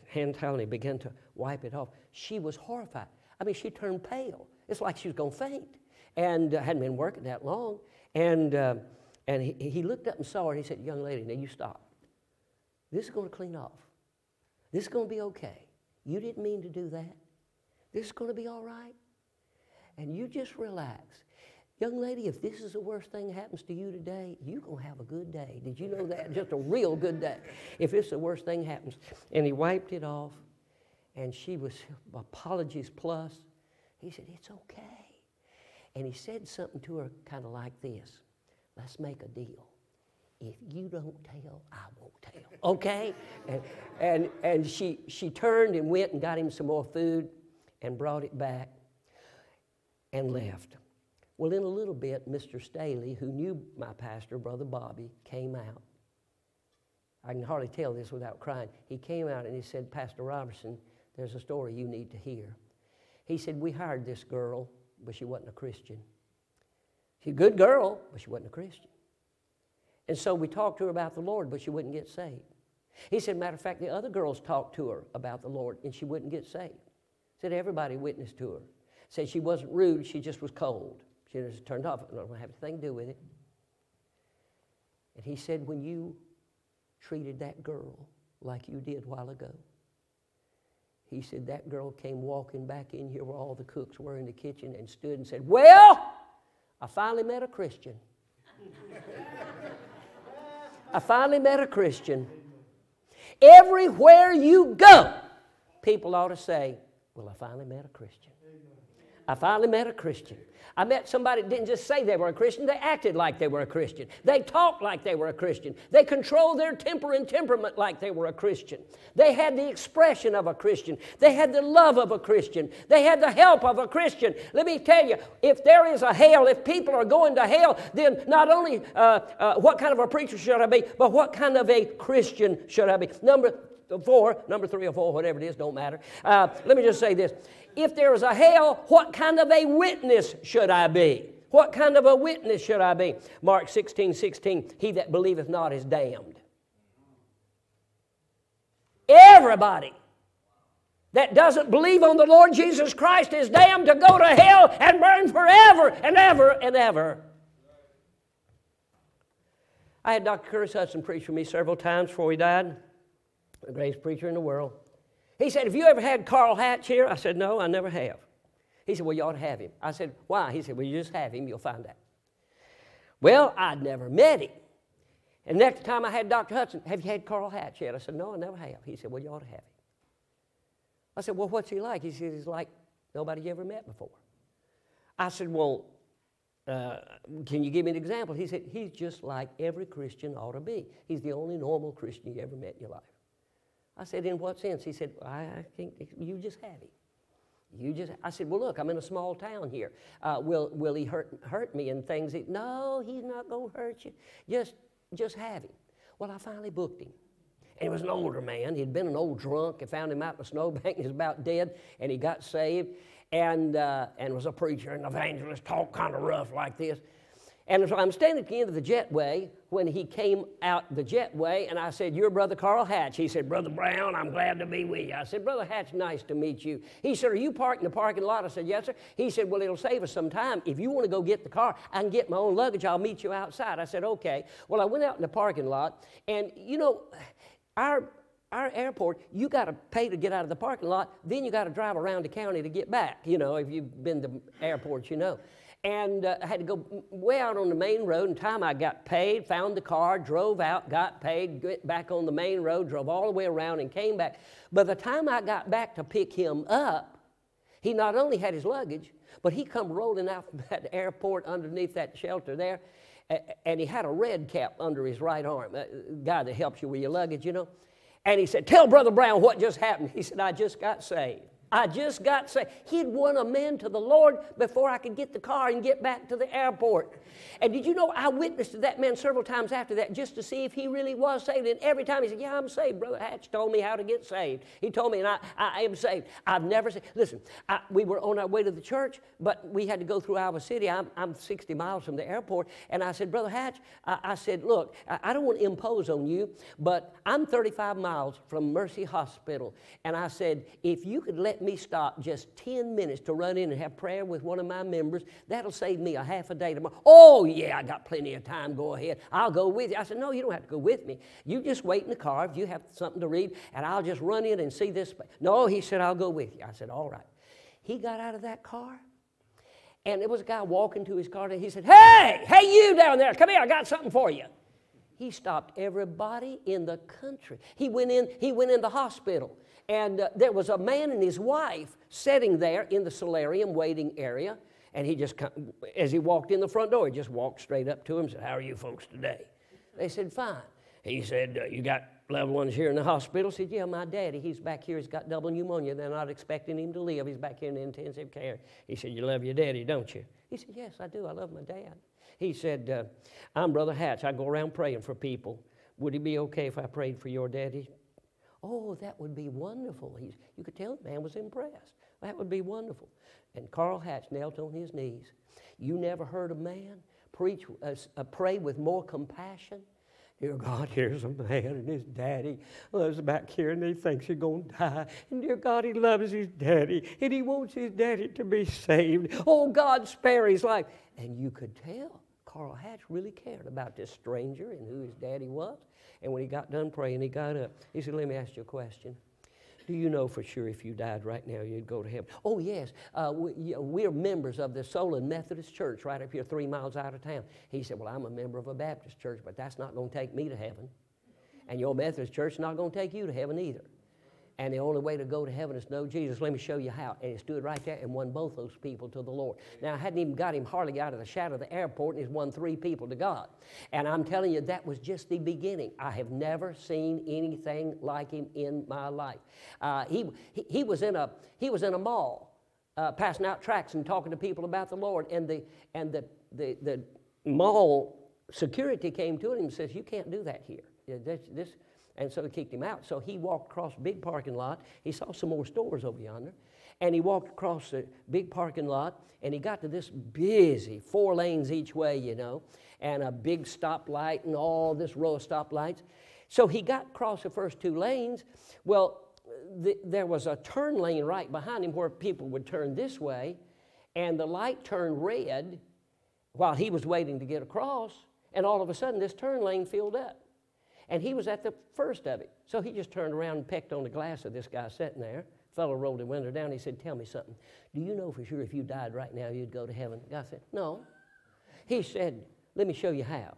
hand towel and he began to wipe it off. She was horrified. I mean, she turned pale. It's like she was going to faint. And hadn't been working that long. And he looked up and saw her, and he said, young lady, now you stop. This is going to clean off. This is going to be okay. You didn't mean to do that. This is going to be all right. And you just relax. Young lady, if this is the worst thing that happens to you today, you're going to have a good day. Did you know that? Just a real good day. If it's the worst thing happens. And he wiped it off, and she was, apologies plus. He said, it's okay. And he said something to her kind of like this. Let's make a deal. If you don't tell, I won't tell. Okay? And she turned and went and got him some more food and brought it back and left. Well, in a little bit, Mr. Staley, who knew my pastor, Brother Bobby, came out. I can hardly tell this without crying. He came out and he said, Pastor Robertson, there's a story you need to hear. He said, we hired this girl, but she wasn't a Christian. She's a good girl, but she wasn't a Christian. And so we talked to her about the Lord, but she wouldn't get saved. He said, matter of fact, the other girls talked to her about the Lord, and she wouldn't get saved. He said, everybody witnessed to her. He said, she wasn't rude, she just was cold. She just turned off. I don't have anything to do with it. And he said, when you treated that girl like you did a while ago, he said, that girl came walking back in here where all the cooks were in the kitchen and stood and said, well, I finally met a Christian. I finally met a Christian. Everywhere you go, people ought to say, well, I finally met a Christian. I finally met a Christian. I met somebody that didn't just say they were a Christian, they acted like they were a Christian. They talked like they were a Christian. They controlled their temper and temperament like they were a Christian. They had the expression of a Christian. They had the love of a Christian. They had the help of a Christian. Let me tell you, if there is a hell, if people are going to hell, then not only what kind of a preacher should I be, but what kind of a Christian should I be? Number 3 or 4, whatever it is, don't matter. Let me just say this. If there is a hell, what kind of a witness should I be? What kind of a witness should I be? Mark 16:16, he that believeth not is damned. Everybody that doesn't believe on the Lord Jesus Christ is damned to go to hell and burn forever and ever and ever. I had Dr. Curtis Hudson preach for me several times before he died. The greatest preacher in the world. He said, have you ever had Carl Hatch here? I said, no, I never have. He said, well, you ought to have him. I said, why? He said, well, you just have him, you'll find out. Well, I'd never met him. And next time I had Dr. Hudson, have you had Carl Hatch yet? I said, no, I never have. He said, well, you ought to have him. I I said, well, what's he like? He said, he's like nobody you ever met before. I said, well, can you give me an example? He said, he's just like every Christian ought to be. He's the only normal Christian you ever met in your life. I said, in what sense? He said, I think you just had him. I said, well, look, I'm in a small town here. Will he hurt me and things? No, he's not going to hurt you. Just have him. Well, I finally booked him. And he was an older man. He'd been an old drunk. I found him out in a snowbank. He was about dead, and he got saved and was a preacher and evangelist, talked kind of rough like this. And so I'm standing at the end of the jetway when he came out the jetway, and I said, "You're Brother Carl Hatch." He said, "Brother Brown, I'm glad to be with you." I said, "Brother Hatch, nice to meet you." He said, "Are you parked in the parking lot?" I said, "Yes, sir." He said, "Well, it'll save us some time. If you want to go get the car, I can get my own luggage. I'll meet you outside." I said, "Okay." Well, I went out in the parking lot, and you know, our airport, you got to pay to get out of the parking lot, then you got to drive around the county to get back. You know, if you've been to airports, you know. And I had to go way out on the main road. In time, I got paid, found the car, drove out, got paid, went back on the main road, drove all the way around and came back. By the time I got back to pick him up, he not only had his luggage, but he come rolling out from that airport underneath that shelter there, and he had a red cap under his right arm, a guy that helps you with your luggage, you know. And he said, "Tell Brother Brown what just happened." He said, "I just got saved. I just got saved." He'd won a man to the Lord before I could get the car and get back to the airport. And did you know I witnessed that man several times after that just to see if he really was saved. And every time he said, "Yeah, I'm saved. Brother Hatch told me how to get saved. He told me, and I am saved." I've never said, listen, we were on our way to the church, but we had to go through Iowa City. I'm 60 miles from the airport. And I said, "Brother Hatch," I said, "look, I don't want to impose on you, but I'm 35 miles from Mercy Hospital. And I said, if you could let me stop just 10 minutes to run in and have prayer with one of my members, that'll save me a half a day tomorrow." "Oh, yeah, I got plenty of time. Go ahead. I'll go with you." I said, "No, you don't have to go with me. You just wait in the car if you have something to read, and I'll just run in and see this." "No," he said, "I'll go with you." I said, "All right." He got out of that car, and there was a guy walking to his car, and he said, hey, you down there, come here, I got something for you." He stopped everybody in the country. He went in the hospital. And there was a man and his wife sitting there in the solarium waiting area. And he just, as he walked in the front door, he just walked straight up to him and said, "How are you folks today?" They said, "Fine." He said, "You got loved ones here in the hospital?" Said, "Yeah, my daddy, he's back here. He's got double pneumonia. They're not expecting him to live. He's back here in intensive care." He said, "You love your daddy, don't you?" He said, "Yes, I do. I love my dad." He said, "I'm Brother Hatch. I go around praying for people. Would it be okay if I prayed for your daddy?" "Oh, that would be wonderful." You could tell the man was impressed. "That would be wonderful." And Carl Hatch knelt on his knees. You never heard a man pray with more compassion. "Dear God, here's a man and his daddy lives back here and he thinks he's going to die. And dear God, he loves his daddy and he wants his daddy to be saved. Oh, God, spare his life." And you could tell Carl Hatch really cared about this stranger and who his daddy was. And when he got done praying, he got up. He said, "Let me ask you a question. Do you know for sure if you died right now, you'd go to heaven?" "Oh, yes. We're members of the Solon Methodist Church right up here 3 miles out of town." He said, "Well, I'm a member of a Baptist church, but that's not going to take me to heaven. And your Methodist church is not going to take you to heaven either. And the only way to go to heaven is to know Jesus. Let me show you how." And he stood right there and won both those people to the Lord. Now, I hadn't even got him hardly out of the shadow of the airport, and he's won 3 people to God. And I'm telling you, that was just the beginning. I have never seen anything like him in my life. He was in a mall, passing out tracts and talking to people about the Lord. And the mall security came to him and says, "You can't do that here." And so they kicked him out. So he walked across a big parking lot. He saw some more stores over yonder. And he walked across the big parking lot, and he got to this busy 4 lanes each way, you know, and a big stoplight and all this row of stoplights. So he got across the first 2 lanes. Well, there was a turn lane right behind him where people would turn this way, and the light turned red while he was waiting to get across, and all of a sudden this turn lane filled up. And he was at the first of it. So he just turned around and pecked on the glass of this guy sitting there. Fellow rolled the window down. He said, "Tell me something. Do you know for sure if you died right now, you'd go to heaven?" The guy said, "No." He said, "Let me show you how."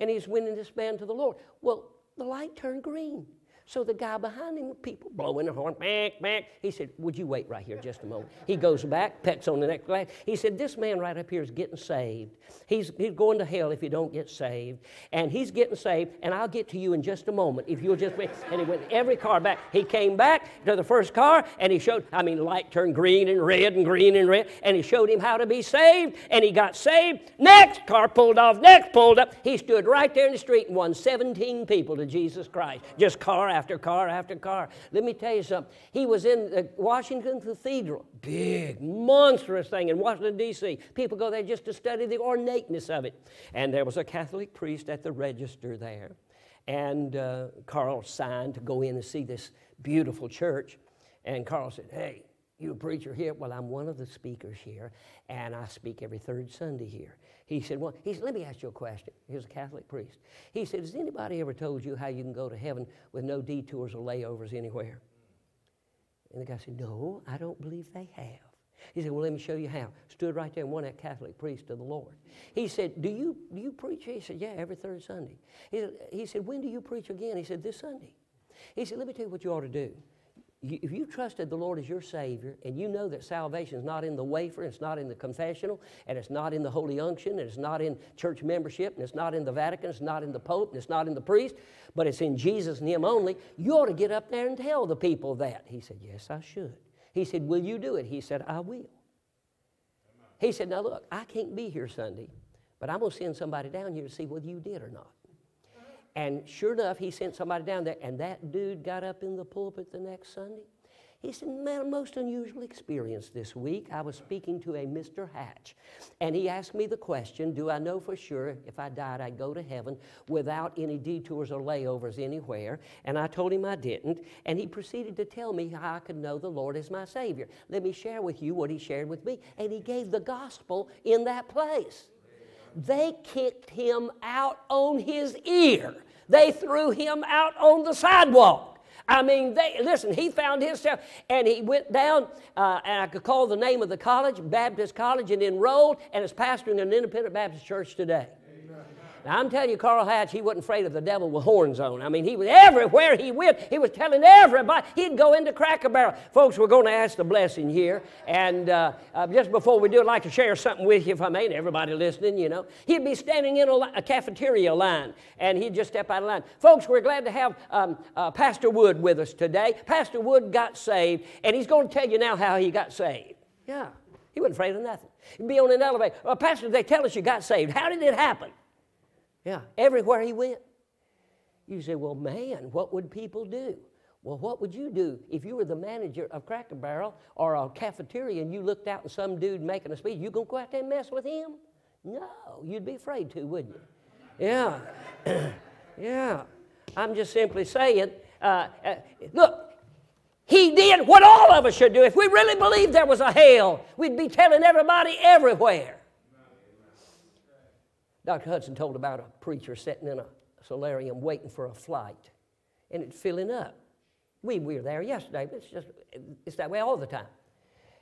And he's winning this man to the Lord. Well, the light turned green. So the guy behind him, people blowing the horn, back, back. He said, would you wait right here just a moment? He goes back, pecks on the next glass. He said, this man right up here is getting saved. He's going to hell if he don't get saved. And he's getting saved, and I'll get to you in just a moment if you'll just wait. And he went every car back. He came back to the first car, and he showed, I mean, light turned green and red and green and red, and he showed him how to be saved, and he got saved. Next car pulled off, next pulled up. He stood right there in the street and won 17 people to Jesus Christ, just car after car after car. Let me tell you something. He was in the Washington Cathedral, big, monstrous thing in Washington, D.C. People go there just to study the ornateness of it. And there was a Catholic priest at the register there. And Carl signed to go in and see this beautiful church. And Carl said, hey, you a preacher here? Well, I'm one of the speakers here, and I speak every third Sunday here. He said, well, he said, let me ask you a question. He was a Catholic priest. He said, has anybody ever told you how you can go to heaven with no detours or layovers anywhere? And the guy said, no, I don't believe they have. He said, well, let me show you how. Stood right there and won that Catholic priest to the Lord. He said, do you preach? He said, yeah, every third Sunday. He said, when do you preach again? He said, this Sunday. He said, let me tell you what you ought to do. If you trusted the Lord as your Savior, and you know that salvation is not in the wafer, it's not in the confessional, and it's not in the Holy Unction, and it's not in church membership, and it's not in the Vatican, it's not in the Pope, and it's not in the priest, but it's in Jesus and Him only, you ought to get up there and tell the people that. He said, yes, I should. He said, will you do it? He said, I will. He said, now look, I can't be here Sunday, but I'm going to send somebody down here to see whether you did or not. And sure enough, he sent somebody down there, and that dude got up in the pulpit the next Sunday. He said, man, most unusual experience this week. I was speaking to a Mr. Hatch, and he asked me the question, do I know for sure if I died I'd go to heaven without any detours or layovers anywhere? And I told him I didn't, and he proceeded to tell me how I could know the Lord as my Savior. Let me share with you what he shared with me, and he gave the gospel in that place. They kicked him out on his ear. They threw him out on the sidewalk. I mean, listen, he found himself, and he went down, and I could call the name of the college, Baptist College, and enrolled, and is pastoring an independent Baptist church today. Amen. Now, I'm telling you, Carl Hatch, he wasn't afraid of the devil with horns on. I mean, he was everywhere he went. He was telling everybody. He'd go into Cracker Barrel. Folks, we're going to ask the blessing here. And just before we do, I'd like to share something with you, if I may, and everybody listening, you know. He'd be standing in a cafeteria line, and he'd just step out of line. Folks, we're glad to have Pastor Wood with us today. Pastor Wood got saved, and he's going to tell you now how he got saved. Yeah, he wasn't afraid of nothing. He'd be on an elevator. Well, Pastor, they tell us you got saved. How did it happen? Yeah, everywhere he went. You say, well, man, what would people do? Well, what would you do if you were the manager of Cracker Barrel or a cafeteria and you looked out and some dude making a speech? You going to go out there and mess with him? No, you'd be afraid to, wouldn't you? Yeah, yeah. I'm just simply saying, look, he did what all of us should do. If we really believed there was a hell, we'd be telling everybody everywhere. Dr. Hudson told about a preacher sitting in a solarium waiting for a flight, and it's filling up. We were there yesterday, but it's that way all the time.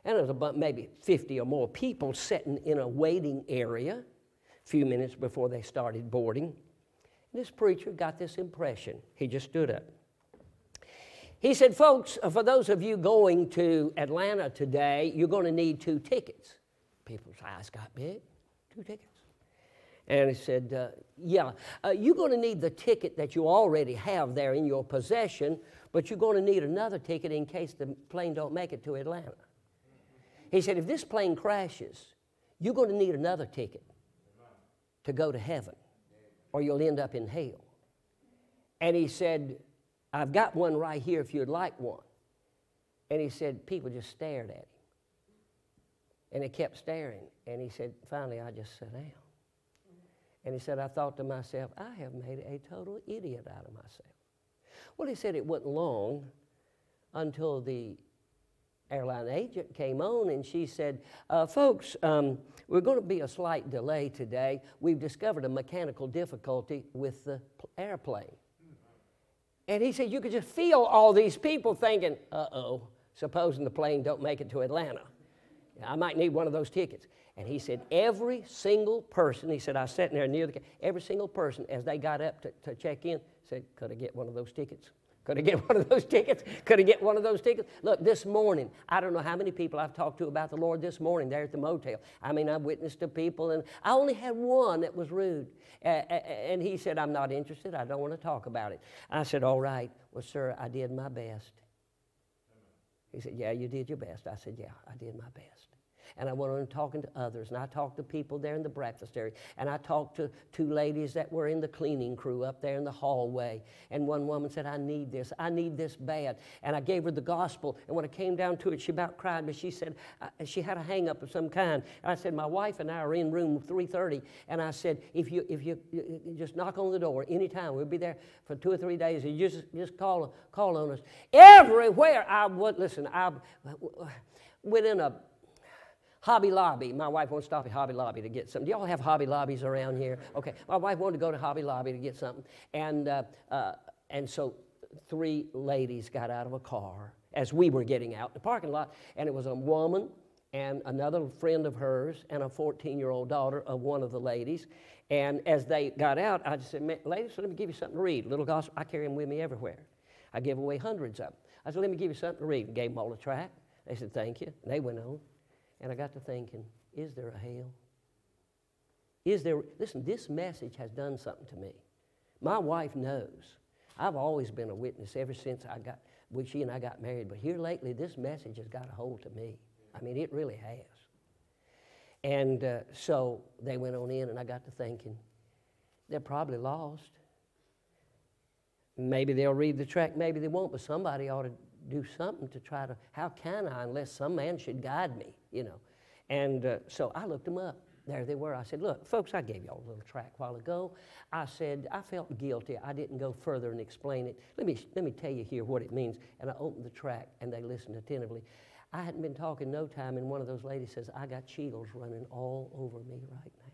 And there's about maybe 50 or more people sitting in a waiting area a few minutes before they started boarding. And this preacher got this impression. He just stood up. He said, folks, for those of you going to Atlanta today, you're going to need 2 tickets. People's eyes got big. 2 tickets. And he said, you're going to need the ticket that you already have there in your possession, but you're going to need another ticket in case the plane don't make it to Atlanta. He said, if this plane crashes, you're going to need another ticket to go to heaven, or you'll end up in hell. And he said, I've got one right here if you'd like one. And he said, people just stared at him. And they kept staring. And he said, finally, I just sat down. And he said, I thought to myself, I have made a total idiot out of myself. Well, he said it wasn't long until the airline agent came on, and she said, folks, we're going to be a slight delay today. We've discovered a mechanical difficulty with the airplane. And he said, you could just feel all these people thinking, uh-oh, supposing the plane don't make it to Atlanta. I might need one of those tickets. And he said, every single person, he said, I was sitting there near the, every single person, as they got up to check in, said, could I get one of those tickets? Could I get one of those tickets? Could I get one of those tickets? Look, this morning, I don't know how many people I've talked to about the Lord this morning there at the motel. I mean, I've witnessed to people, and I only had one that was rude. And he said, I'm not interested. I don't want to talk about it. I said, all right. Well, sir, I did my best. He said, yeah, you did your best. I said, yeah, I did my best. And I went on talking to others, and I talked to people there in the breakfast area, and I talked to two ladies that were in the cleaning crew up there in the hallway, and one woman said, I need this bad, and I gave her the gospel, and when I came down to it, she about cried, but she said she had a hang-up of some kind, and I said, my wife and I are in room 330, and I said, if you just knock on the door anytime, we'll be there for 2 or 3 days, and you just call on us. Everywhere I would, listen, I went in a Hobby Lobby. My wife won't stop at Hobby Lobby to get something. Do y'all have Hobby Lobbies around here? Okay. My wife wanted to go to Hobby Lobby to get something. And so 3 ladies got out of a car as we were getting out in the parking lot. And it was a woman and another friend of hers and a 14-year-old daughter of one of the ladies. And as they got out, I just said, ladies, let me give you something to read. Little gospel. I carry them with me everywhere. I give away hundreds of them. I said, let me give you something to read. And gave them all a tract. They said, thank you. And they went on. And I got to thinking, is there a hell? Is there, listen, this message has done something to me. My wife knows. I've always been a witness ever since she and I got married. But here lately, this message has got a hold to me. I mean, it really has. And so they went on in, and I got to thinking, they're probably lost. Maybe they'll read the tract, maybe they won't, but somebody ought to do something to try to, how can I unless some man should guide me, you know. And so I looked them up. There they were. I said, look, folks, I gave y'all a little tract a while ago. I said, I felt guilty. I didn't go further and explain it. Let me tell you here what it means. And I opened the tract, and they listened attentively. I hadn't been talking no time, and one of those ladies says, I got chills running all over me right now.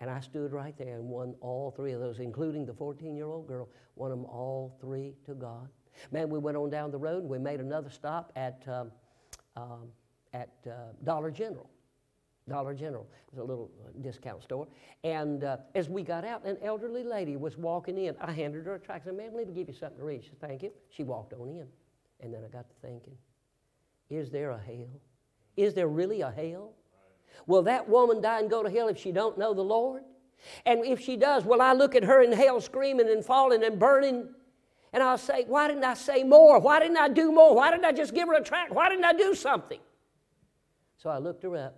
And I stood right there and won all 3 of those, including the 14-year-old girl, won them all 3 to God. Man, we went on down the road, and we made another stop at Dollar General. Dollar General was a little discount store. And as we got out, an elderly lady was walking in. I handed her a tract. I said, ma'am, let me give you something to read. She said, thank you. She walked on in. And then I got to thinking, is there a hell? Is there really a hell? Will that woman die and go to hell if she don't know the Lord? And if she does, will I look at her in hell screaming and falling and burning? And I'll say, why didn't I say more? Why didn't I do more? Why didn't I just give her a tract? Why didn't I do something? So I looked her up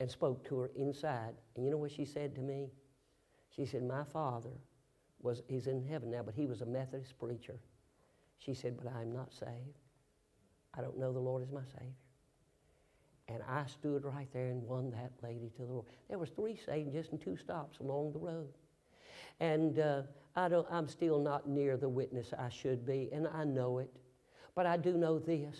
and spoke to her inside. And you know what she said to me? She said, my father, he's in heaven now, but he was a Methodist preacher. She said, but I'm not saved. I don't know the Lord as my Savior. And I stood right there and won that lady to the Lord. There was 3 sages and 2 stops along the road. And I'm still not near the witness I should be, and I know it. But I do know this.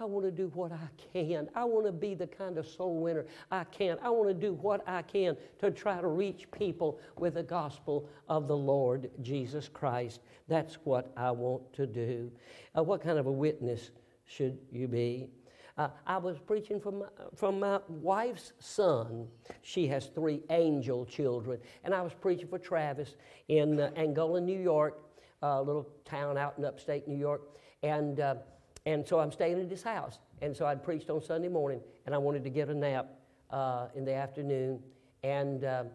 I want to do what I can. I want to be the kind of soul winner I can. I want to do what I can to try to reach people with the gospel of the Lord Jesus Christ. That's what I want to do. What kind of a witness should you be? I was preaching from my wife's son. She has 3 angel children. And I was preaching for Travis in Angola, New York, a little town out in upstate New York. And so I'm staying at his house. And so I'd preached on Sunday morning, and I wanted to get a nap in the afternoon. And I'm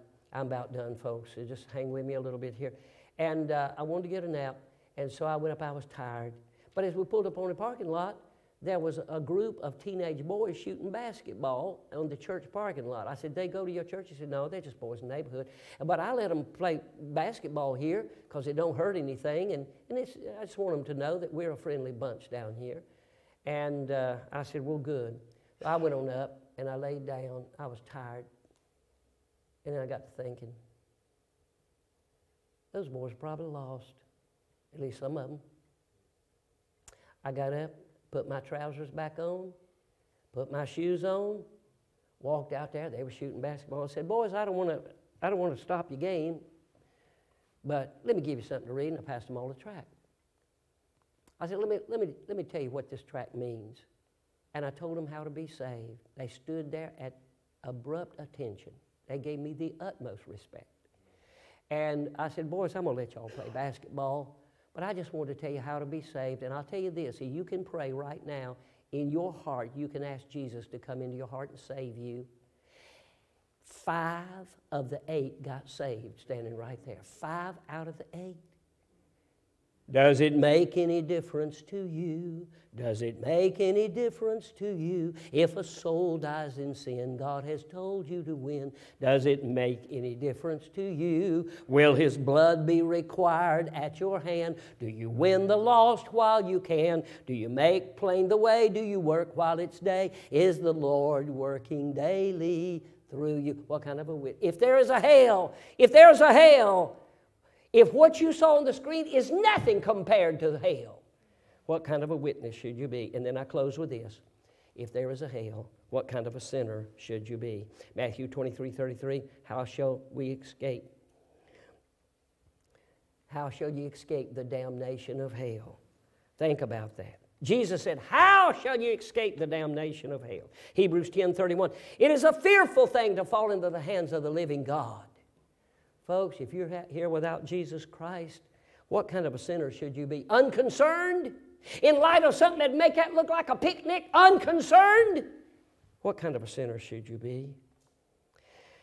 about done, folks. So just hang with me a little bit here. And I wanted to get a nap, and so I went up. I was tired. But as we pulled up on the parking lot, there was a group of teenage boys shooting basketball on the church parking lot. I said, they go to your church? He said, no, they're just boys in the neighborhood. But I let them play basketball here because it don't hurt anything. And I just want them to know that we're a friendly bunch down here. And I said, well, good. So I went on up, and I laid down. I was tired. And then I got to thinking, those boys probably lost, at least some of them. I got up. Put my trousers back on, put my shoes on, walked out there. They were shooting basketball. I said, boys, I don't want to stop your game, but let me give you something to read. And I passed them all the tract. I said, let me tell you what this tract means. And I told them how to be saved. They stood there at abrupt attention. They gave me the utmost respect. And I said, boys, I'm going to let y'all play basketball. But I just wanted to tell you how to be saved. And I'll tell you this, you can pray right now in your heart. You can ask Jesus to come into your heart and save you. 5 of the 8 got saved standing right there. 5 out of the 8. Does it make any difference to you? Does it make any difference to you? If a soul dies in sin, God has told you to win. Does it make any difference to you? Will his blood be required at your hand? Do you win the lost while you can? Do you make plain the way? Do you work while it's day? Is the Lord working daily through you? What kind of a witness? If there is a hell, if there is a hell, if what you saw on the screen is nothing compared to hell, what kind of a witness should you be? And then I close with this. If there is a hell, what kind of a sinner should you be? Matthew 23:33, how shall we escape? How shall you escape the damnation of hell? Think about that. Jesus said, how shall you escape the damnation of hell? Hebrews 10:31, it is a fearful thing to fall into the hands of the living God. Folks, if you're here without Jesus Christ, what kind of a sinner should you be? Unconcerned? In light of something that'd make that look like a picnic? Unconcerned? What kind of a sinner should you be?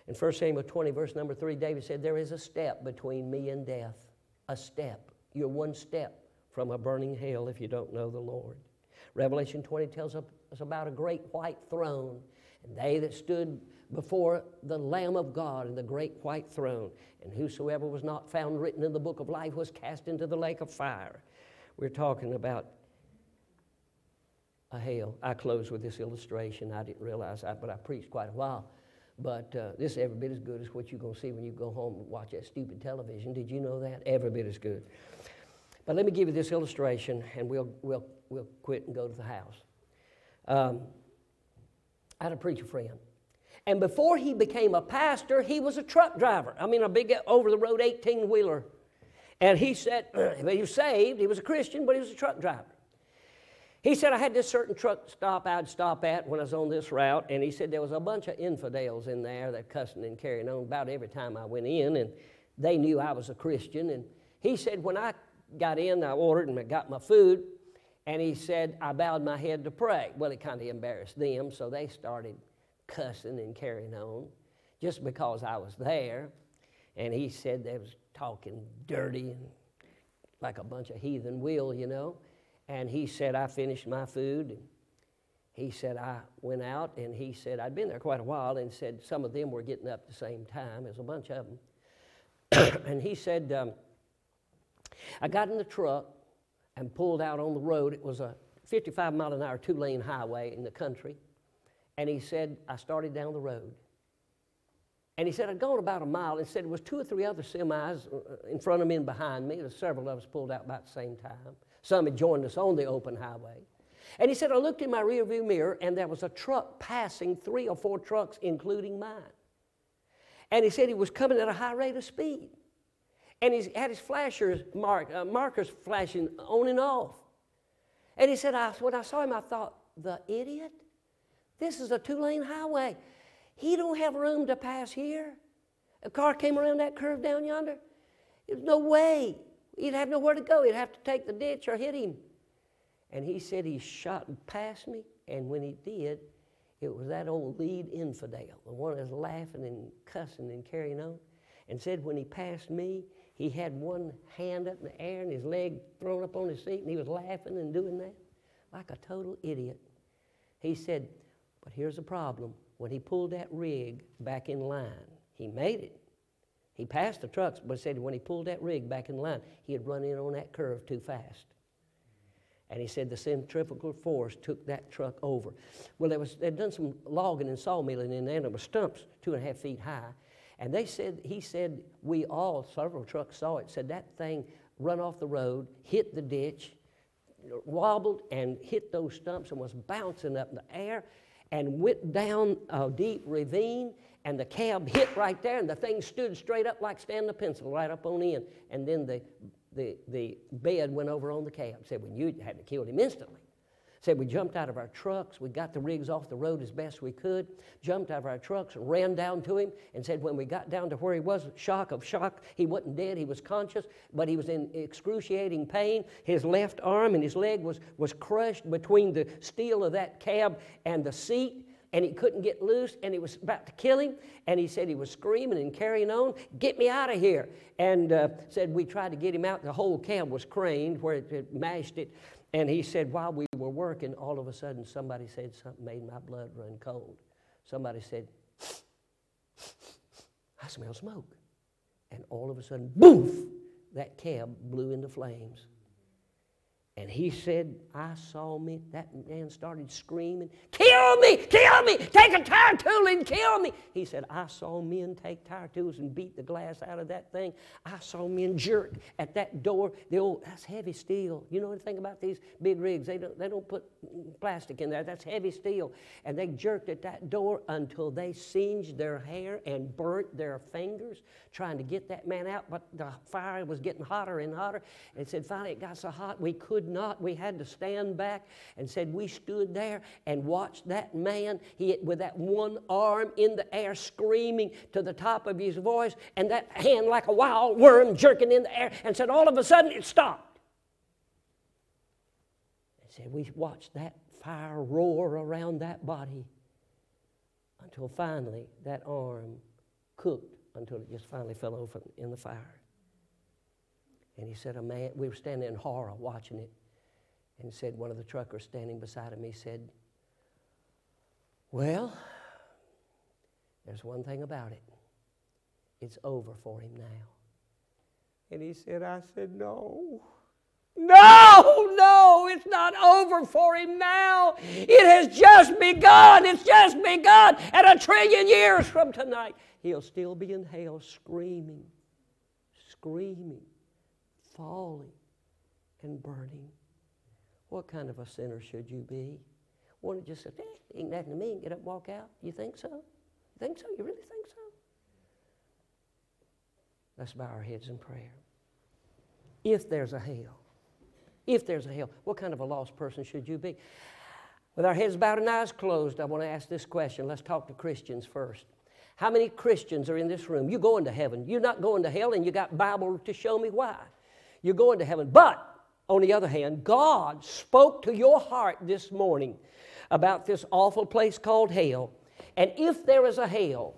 In 1 Samuel 20, verse number 3, David said, there is a step between me and death. A step. You're one step from a burning hell if you don't know the Lord. Revelation 20 tells us about a great white throne, and they that stood before the Lamb of God and the great white throne, and whosoever was not found written in the book of life was cast into the lake of fire. We're talking about a hell. I close with this illustration. I didn't realize, but I preached quite a while. But this is every bit as good as what you're going to see when you go home and watch that stupid television. Did you know that? Every bit as good. But let me give you this illustration, and we'll quit and go to the house. I had a preacher friend, and before he became a pastor, he was a truck driver. I mean, a big over-the-road 18-wheeler. And he said, he was saved, he was a Christian, but he was a truck driver. He said, I had this certain truck stop I'd stop at when I was on this route, and he said there was a bunch of infidels in there that cussing and carrying on about every time I went in, and they knew I was a Christian. And he said, when I got in, I ordered and I got my food, and he said, I bowed my head to pray. Well, it kind of embarrassed them, so they started cussing and carrying on just because I was there. And he said they was talking dirty and like a bunch of heathen will, you know. And he said, I finished my food. And he said, I went out, and he said, I'd been there quite a while, and said some of them were getting up at the same time. There's a bunch of them. And he said, I got in the truck and pulled out on the road. It was a 55-mile-an-hour two-lane highway in the country. And he said, I started down the road. And he said, I'd gone about a mile, and said it was 2 or 3 other semis in front of me and behind me. There were several of us pulled out about the same time. Some had joined us on the open highway. And he said, I looked in my rearview mirror, and there was a truck passing, 3 or 4 trucks, including mine. And he said he was coming at a high rate of speed. And he had his markers flashing on and off. And he said, when I saw him, I thought, the idiot? This is a two-lane highway. He don't have room to pass here. A car came around that curve down yonder. There's no way. He'd have nowhere to go. He'd have to take the ditch or hit him. And he said he shot past me, and when he did, it was that old lead infidel, the one that's laughing and cussing and carrying on, and said when he passed me, he had one hand up in the air and his leg thrown up on his seat, and he was laughing and doing that like a total idiot. He said, but here's the problem. When he pulled that rig back in line, he made it. He passed the trucks, but said when he pulled that rig back in line, he had run in on that curve too fast. And he said the centrifugal force took that truck over. Well, they'd done some logging and sawmilling in there, and there were stumps 2.5 feet high. And he said, several trucks saw it, said that thing run off the road, hit the ditch, wobbled and hit those stumps and was bouncing up in the air and went down a deep ravine, and the cab hit right there, and the thing stood straight up like standing a pencil right up on end. And then the bed went over on the cab. Said, well, you had to kill him instantly. Said we jumped out of our trucks, we got the rigs off the road as best we could, jumped out of our trucks, ran down to him, and said when we got down to where he was, shock, he wasn't dead, he was conscious, but he was in excruciating pain. His left arm and his leg was crushed between the steel of that cab and the seat, and he couldn't get loose, and it was about to kill him, and he said he was screaming and carrying on, get me out of here, and said we tried to get him out. The whole cab was craned where it mashed it, and he said while we were working, all of a sudden somebody said something made my blood run cold. Somebody said, I smell smoke, and all of a sudden, boof, that cab blew into flames. And he said, I saw me. That man started screaming, kill me, take a tire tool and kill me. He said, I saw men take tire tools and beat the glass out of that thing. I saw men jerk at that door. That's heavy steel. You know anything about these big rigs? They don't put plastic in there. That's heavy steel. And they jerked at that door until they singed their hair and burnt their fingers trying to get that man out. But the fire was getting hotter and hotter. And said, finally it got so hot we could not. We had to stand back, and said we stood there and watched that man, he with that one arm in the air screaming to the top of his voice and that hand like a wild worm jerking in the air, and said all of a sudden it stopped. And said we watched that fire roar around that body until finally that arm cooked until it just finally fell open in the fire. And he said, a man, we were standing in horror watching it, and said one of the truckers standing beside him, he said, well, there's one thing about it. It's over for him now. And he said, I said, no, it's not over for him now. It has just begun. It's just begun. And 1 trillion years from tonight, he'll still be in hell screaming. Falling and burning. What kind of a sinner should you be? One that just says, ain't nothing to me, and get up and walk out. You think so? You think so? You really think so? Let's bow our heads in prayer. If there's a hell, what kind of a lost person should you be? With our heads bowed and eyes closed, I want to ask this question. Let's talk to Christians first. How many Christians are in this room? You're going to heaven. You're not going to hell, and you got Bible to show me why. You're going to heaven. But, on the other hand, God spoke to your heart this morning about this awful place called hell. And if there is a hell,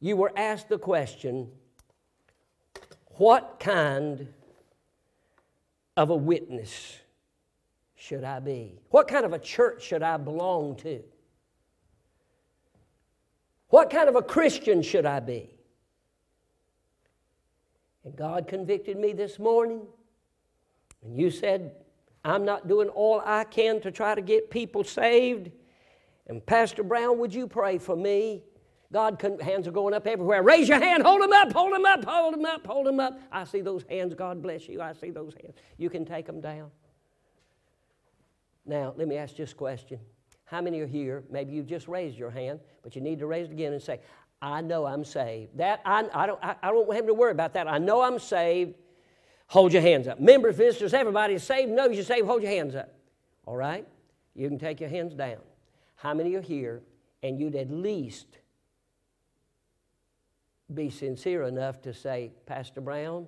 you were asked the question, what kind of a witness should I be? What kind of a church should I belong to? What kind of a Christian should I be? God convicted me this morning, and you said, I'm not doing all I can to try to get people saved, and Pastor Brown, would you pray for me? Hands are going up everywhere. Raise your hand. Hold them up. I see those hands. God bless you. I see those hands. You can take them down. Now, let me ask this question. How many are here? Maybe you just raised your hand, but you need to raise it again and say, I know I'm saved. I don't want him to worry about that. I know I'm saved. Hold your hands up. Members, visitors, everybody's saved. Knows you're saved. Hold your hands up. All right? You can take your hands down. How many are here and you'd at least be sincere enough to say, Pastor Brown,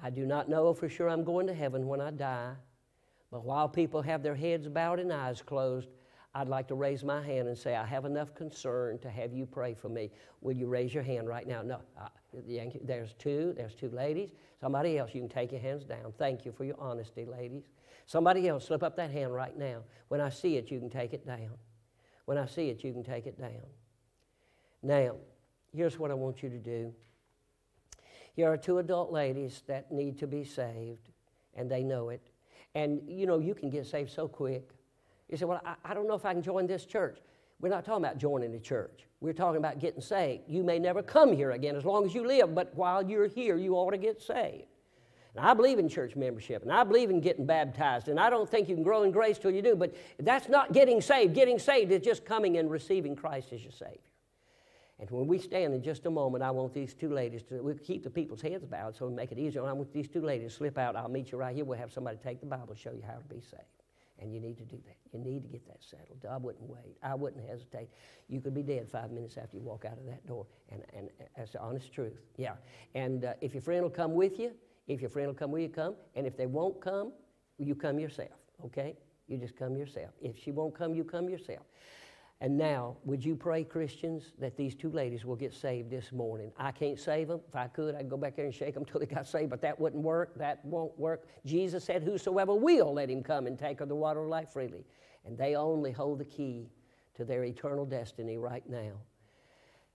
I do not know for sure I'm going to heaven when I die, but while people have their heads bowed and eyes closed, I'd like to raise my hand and say, I have enough concern to have you pray for me. Will you raise your hand right now? No, there's two ladies. Somebody else, you can take your hands down. Thank you for your honesty, ladies. Somebody else, slip up that hand right now. When I see it, you can take it down. When I see it, you can take it down. Now, here's what I want you to do. Here are two adult ladies that need to be saved, and they know it. And, you can get saved so quick. You say, well, I don't know if I can join this church. We're not talking about joining the church. We're talking about getting saved. You may never come here again as long as you live, but while you're here, you ought to get saved. And I believe in church membership, and I believe in getting baptized, and I don't think you can grow in grace till you do, but that's not getting saved. Getting saved is just coming and receiving Christ as your Savior. And when we stand in just a moment, I want these two ladies to, we'll keep the people's heads bowed so we make it easier. I want these two ladies to slip out. I'll meet you right here. We'll have somebody take the Bible and show you how to be saved. And you need to do that. You need to get that settled. I wouldn't wait. I wouldn't hesitate. You could be dead 5 minutes after you walk out of that door. And that's the honest truth. Yeah. And if your friend will come with you, come. And if they won't come, you come yourself, okay? You just come yourself. If she won't come, you come yourself. And now, would you pray, Christians, that these two ladies will get saved this morning? I can't save them. If I could, I'd go back there and shake them till they got saved, but that wouldn't work. That won't work. Jesus said, whosoever will, let him come and take of the water of life freely. And they only hold the key to their eternal destiny right now.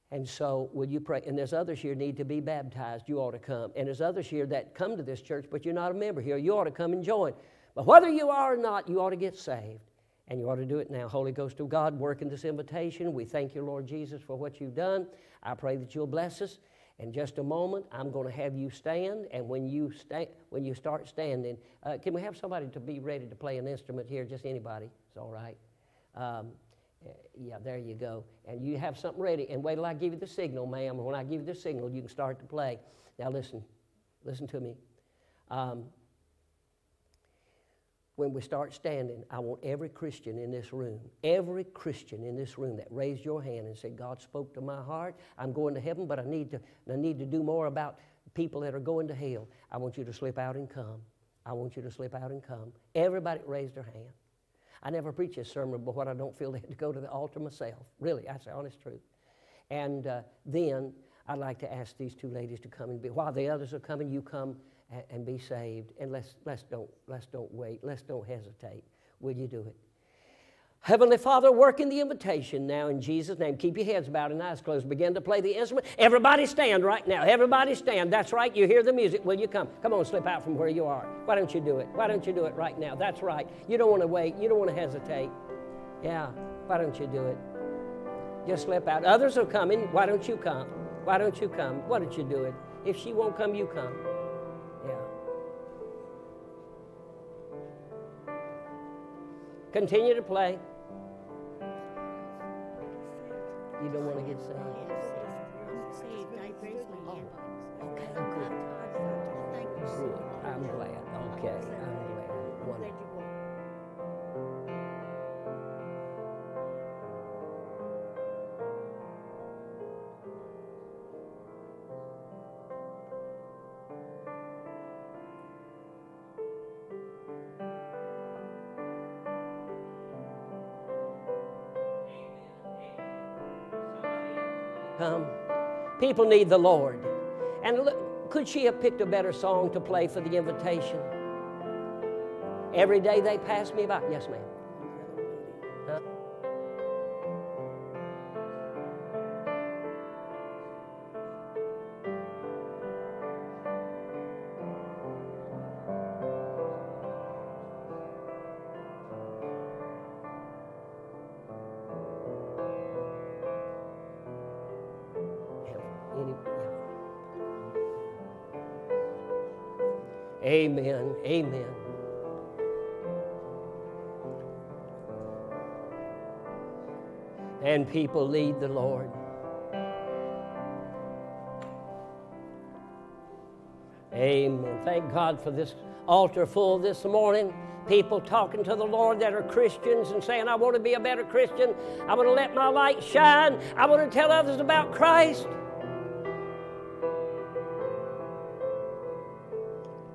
And so, will you pray? And there's others here need to be baptized. You ought to come. And there's others here that come to this church, but you're not a member here. You ought to come and join. But whether you are or not, you ought to get saved. And you ought to do it now. Holy Ghost of God, work in this invitation. We thank you, Lord Jesus, for what you've done. I pray that you'll bless us. In just a moment, I'm going to have you stand. And when you start standing, can we have somebody to be ready to play an instrument here? Just anybody. It's all right. Yeah, there you go. And you have something ready. And wait till I give you the signal, ma'am. When I give you the signal, you can start to play. Now listen. Listen to me. When we start standing, I want every Christian in this room, that raised your hand and said, God spoke to my heart. I'm going to heaven, but I need to do more about people that are going to hell. I want you to slip out and come. Everybody raised their hand. I never preach a sermon, but what I don't feel they had to go to the altar myself. Really, that's the honest truth. And then I'd like to ask these two ladies to come and be, while the others are coming, you come and be saved, and let's don't wait, let's don't hesitate. Will you do it? Heavenly Father, work in the invitation now in Jesus' name. Keep your heads bowed and eyes closed. Begin to play the instrument. Everybody stand right now. Everybody stand. That's right. You hear the music. Will you come? Come on, slip out from where you are. Why don't you do it? Why don't you do it right now? That's right. You don't want to wait. You don't want to hesitate. Yeah. Why don't you do it? Just slip out. Others are coming. Why don't you come? Why don't you come? Why don't you do it? If she won't come, you come. Yeah. Continue to play. You don't want to get saved. I'm saved. I raised my hand. Okay, good. Thank you. Good. I'm glad. Okay, I'm glad. Wonderful. People need the Lord. And look, could she have picked a better song to play for the invitation? Every day they pass me by. Yes, ma'am. Huh? Amen. Amen. And people lead the Lord. Amen. Thank God for this altar full this morning. People talking to the Lord that are Christians and saying, I want to be a better Christian. I want to let my light shine. I want to tell others about Christ.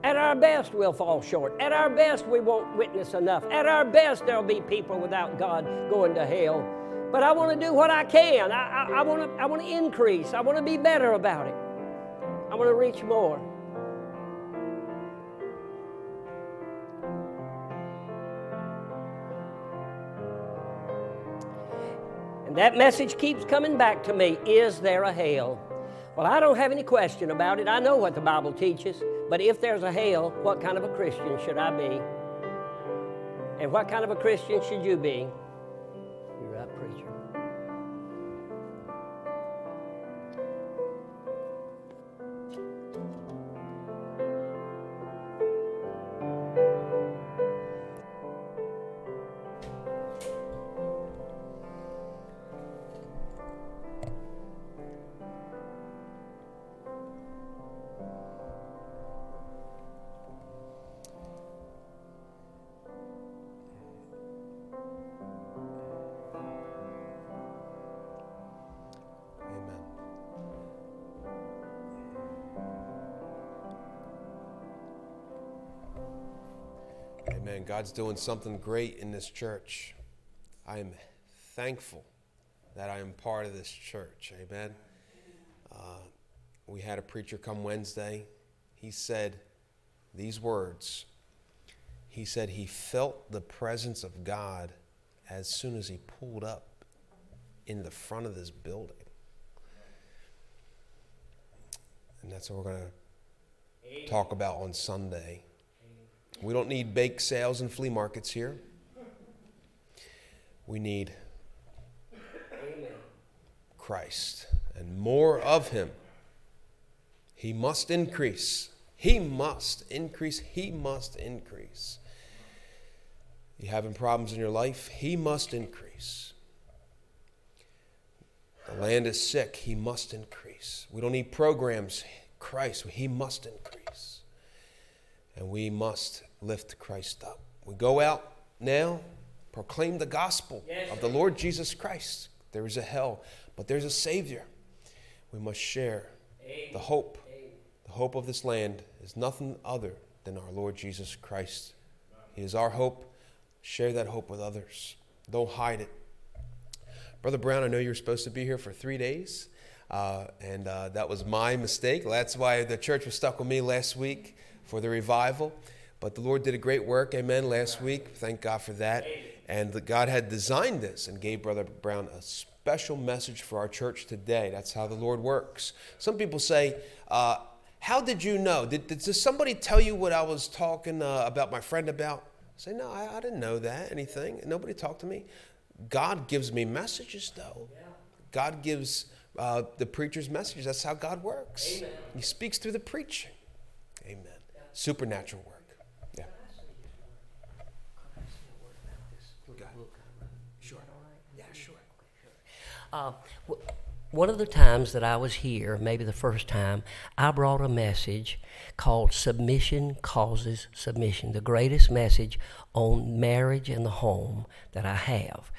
At our best, we'll fall short. At our best, we won't witness enough. At our best, there'll be people without God going to hell. But I want to do what I can. I want to increase. I want to be better about it. I want to reach more. And that message keeps coming back to me. Is there a hell? Well, I don't have any question about it. I know what the Bible teaches. But if there's a hell, what kind of a Christian should I be? And what kind of a Christian should you be? You're right, preacher. Man, God's doing something great in this church. I am thankful that I am part of this church. Amen. We had a preacher come Wednesday. He said these words. He said he felt the presence of God as soon as he pulled up in the front of this building. And that's what we're going to talk about on Sunday. We don't need bake sales and flea markets here. We need Christ and more of him. He must increase. He must increase. He must increase. You having problems in your life? He must increase. The land is sick. He must increase. We don't need programs. Christ, he must increase. And we must lift Christ up. We go out now, proclaim the gospel of the Lord Jesus Christ. There is a hell, but there's a Savior. We must share the hope. The hope of this land is nothing other than our Lord Jesus Christ. He is our hope. Share that hope with others. Don't hide it. Brother Brown, I know you're supposed to be here for 3 days, and that was my mistake. That's why the church was stuck with me last week for the revival. But the Lord did a great work, amen, last week. Thank God for that. And God had designed this and gave Brother Brown a special message for our church today. That's how the Lord works. Some people say, how did you know? Did somebody tell you what I was talking about my friend about? I say, no, I didn't know that, anything. Nobody talked to me. God gives me messages, though. God gives the preacher's messages. That's how God works. Amen. He speaks through the preaching. Amen. Supernatural work. Yeah. Sure. Yeah, sure. One of the times that I was here, maybe the first time, I brought a message called Submission Causes Submission, the greatest message on marriage and the home that I have.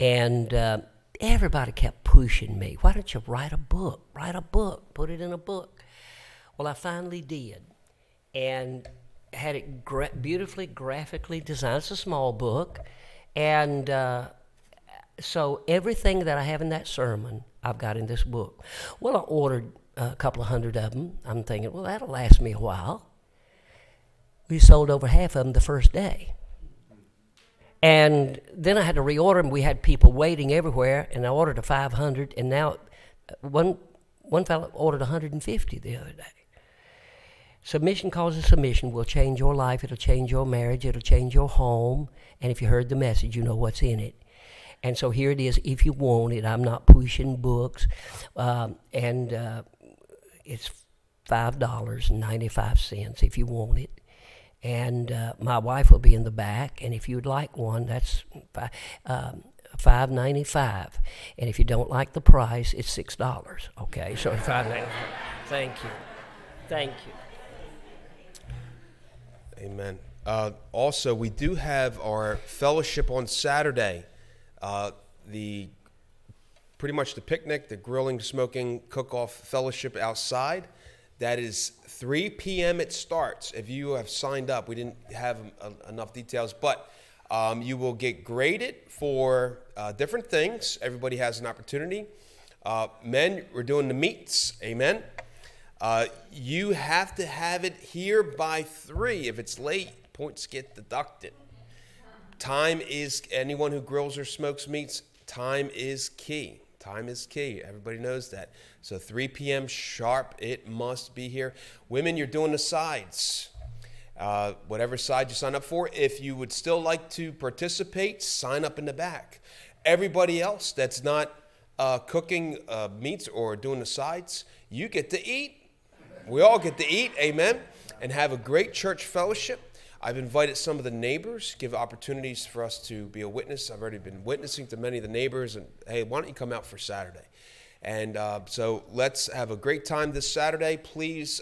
And everybody kept pushing me. Why don't you write a book? Write a book. Put it in a book. Well, I finally did. And had it beautifully, graphically designed. It's a small book. And so everything that I have in that sermon, I've got in this book. Well, I ordered a couple of hundred of them. I'm thinking, well, that'll last me a while. We sold over half of them the first day. And then I had to reorder them. We had people waiting everywhere, and I ordered a 500, and now one fellow ordered 150 the other day. Submission causes submission will change your life. It'll change your marriage. It'll change your home. And if you heard the message, you know what's in it. And so here it is, if you want it. I'm not pushing books. And it's $5.95 if you want it. And my wife will be in the back. And if you'd like one, that's $5.95. And if you don't like the price, it's $6. Okay, so $5.95. Thank you. Thank you. Amen. Also, we do have our fellowship on Saturday. The pretty much the picnic, the grilling, smoking, cook-off fellowship outside. That is 3 p.m. It starts. If you have signed up, we didn't have enough details, but you will get graded for different things. Everybody has an opportunity. Men, we're doing the meats. Amen. You have to have it here by 3. If it's late, points get deducted. Time is, anyone who grills or smokes meats, time is key. Time is key. Everybody knows that. So 3 p.m. sharp, it must be here. Women, you're doing the sides. Whatever side you sign up for. If you would still like to participate, sign up in the back. Everybody else that's not cooking meats or doing the sides, you get to eat. We all get to eat, amen, and have a great church fellowship. I've invited some of the neighbors, give opportunities for us to be a witness. I've already been witnessing to many of the neighbors. And, hey, why don't you come out for Saturday? And so let's have a great time this Saturday. Please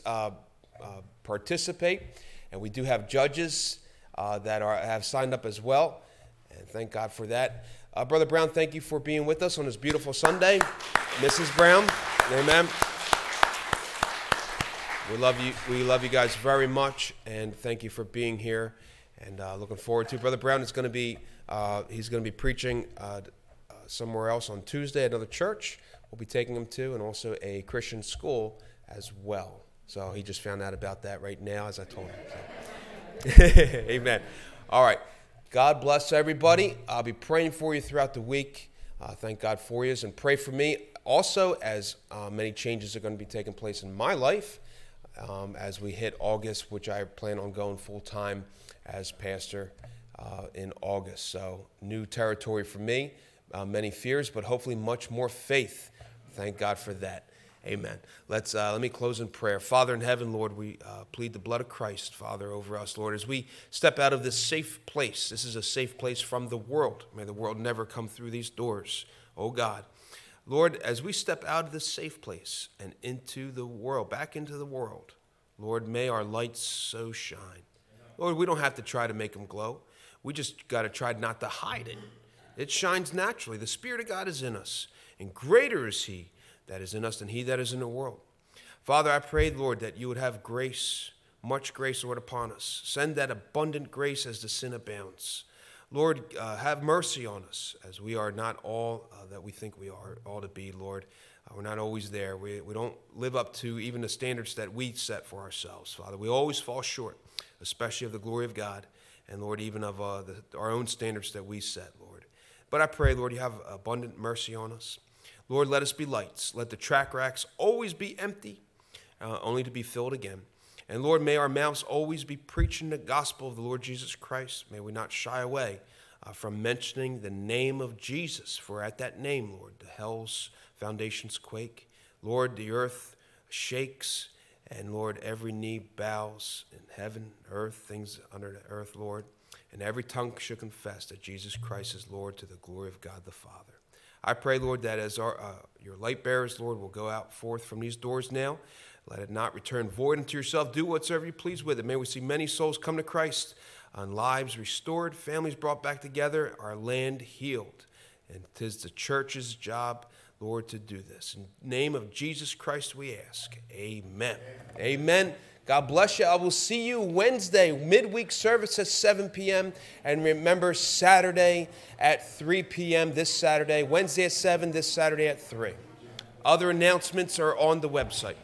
participate. And we do have judges that have signed up as well. And thank God for that. Brother Brown, thank you for being with us on this beautiful Sunday. Mrs. Brown, amen. We love you guys very much, and thank you for being here. and looking forward to. Brother Brown is going to be he's going to be preaching somewhere else on Tuesday, another church we'll be taking him to, and also a Christian school as well. So he just found out about that right now, as I told him. So. Amen. All right. God bless everybody. I'll be praying for you throughout the week. Thank God for you, and pray for me also, as many changes are going to be taking place in my life as we hit August, which I plan on going full-time as pastor in August. So new territory for me, many fears, but hopefully much more faith. Thank God for that. Amen. Let's let me close in prayer. Father in heaven, Lord, we plead the blood of Christ, Father, over us, Lord, as we step out of this safe place. This is a safe place from the world. May the world never come through these doors. Oh God, Lord, as we step out of this safe place and into the world, back into the world, Lord, may our lights so shine. Lord, we don't have to try to make them glow. We just got to try not to hide it. It shines naturally. The Spirit of God is in us, and greater is He that is in us than he that is in the world. Father, I pray, Lord, that you would have grace, much grace, Lord, upon us. Send that abundant grace as the sin abounds. Lord, have mercy on us, as we are not all that we think we are all to be, Lord. We're not always there. We don't live up to even the standards that we set for ourselves, Father. We always fall short, especially of the glory of God, and, Lord, even of our own standards that we set, Lord. But I pray, Lord, you have abundant mercy on us. Lord, let us be lights. Let the track racks always be empty, only to be filled again. And Lord, may our mouths always be preaching the gospel of the Lord Jesus Christ. May we not shy away from mentioning the name of Jesus, for at that name, Lord, the hell's foundations quake. Lord, the earth shakes, and Lord, every knee bows in heaven, earth, things under the earth, Lord. And every tongue shall confess that Jesus Christ is Lord, to the glory of God the Father. I pray, Lord, that as your light bearers, Lord, will go out forth from these doors now. Let it not return void unto yourself. Do whatsoever you please with it. May we see many souls come to Christ, and lives restored, families brought back together, our land healed. And 'tis the church's job, Lord, to do this. In the name of Jesus Christ we ask. Amen. Amen. Amen. God bless you. I will see you Wednesday, midweek service at 7 p.m. And remember, Saturday at 3 p.m. this Saturday, Wednesday at 7, this Saturday at 3. Other announcements are on the website.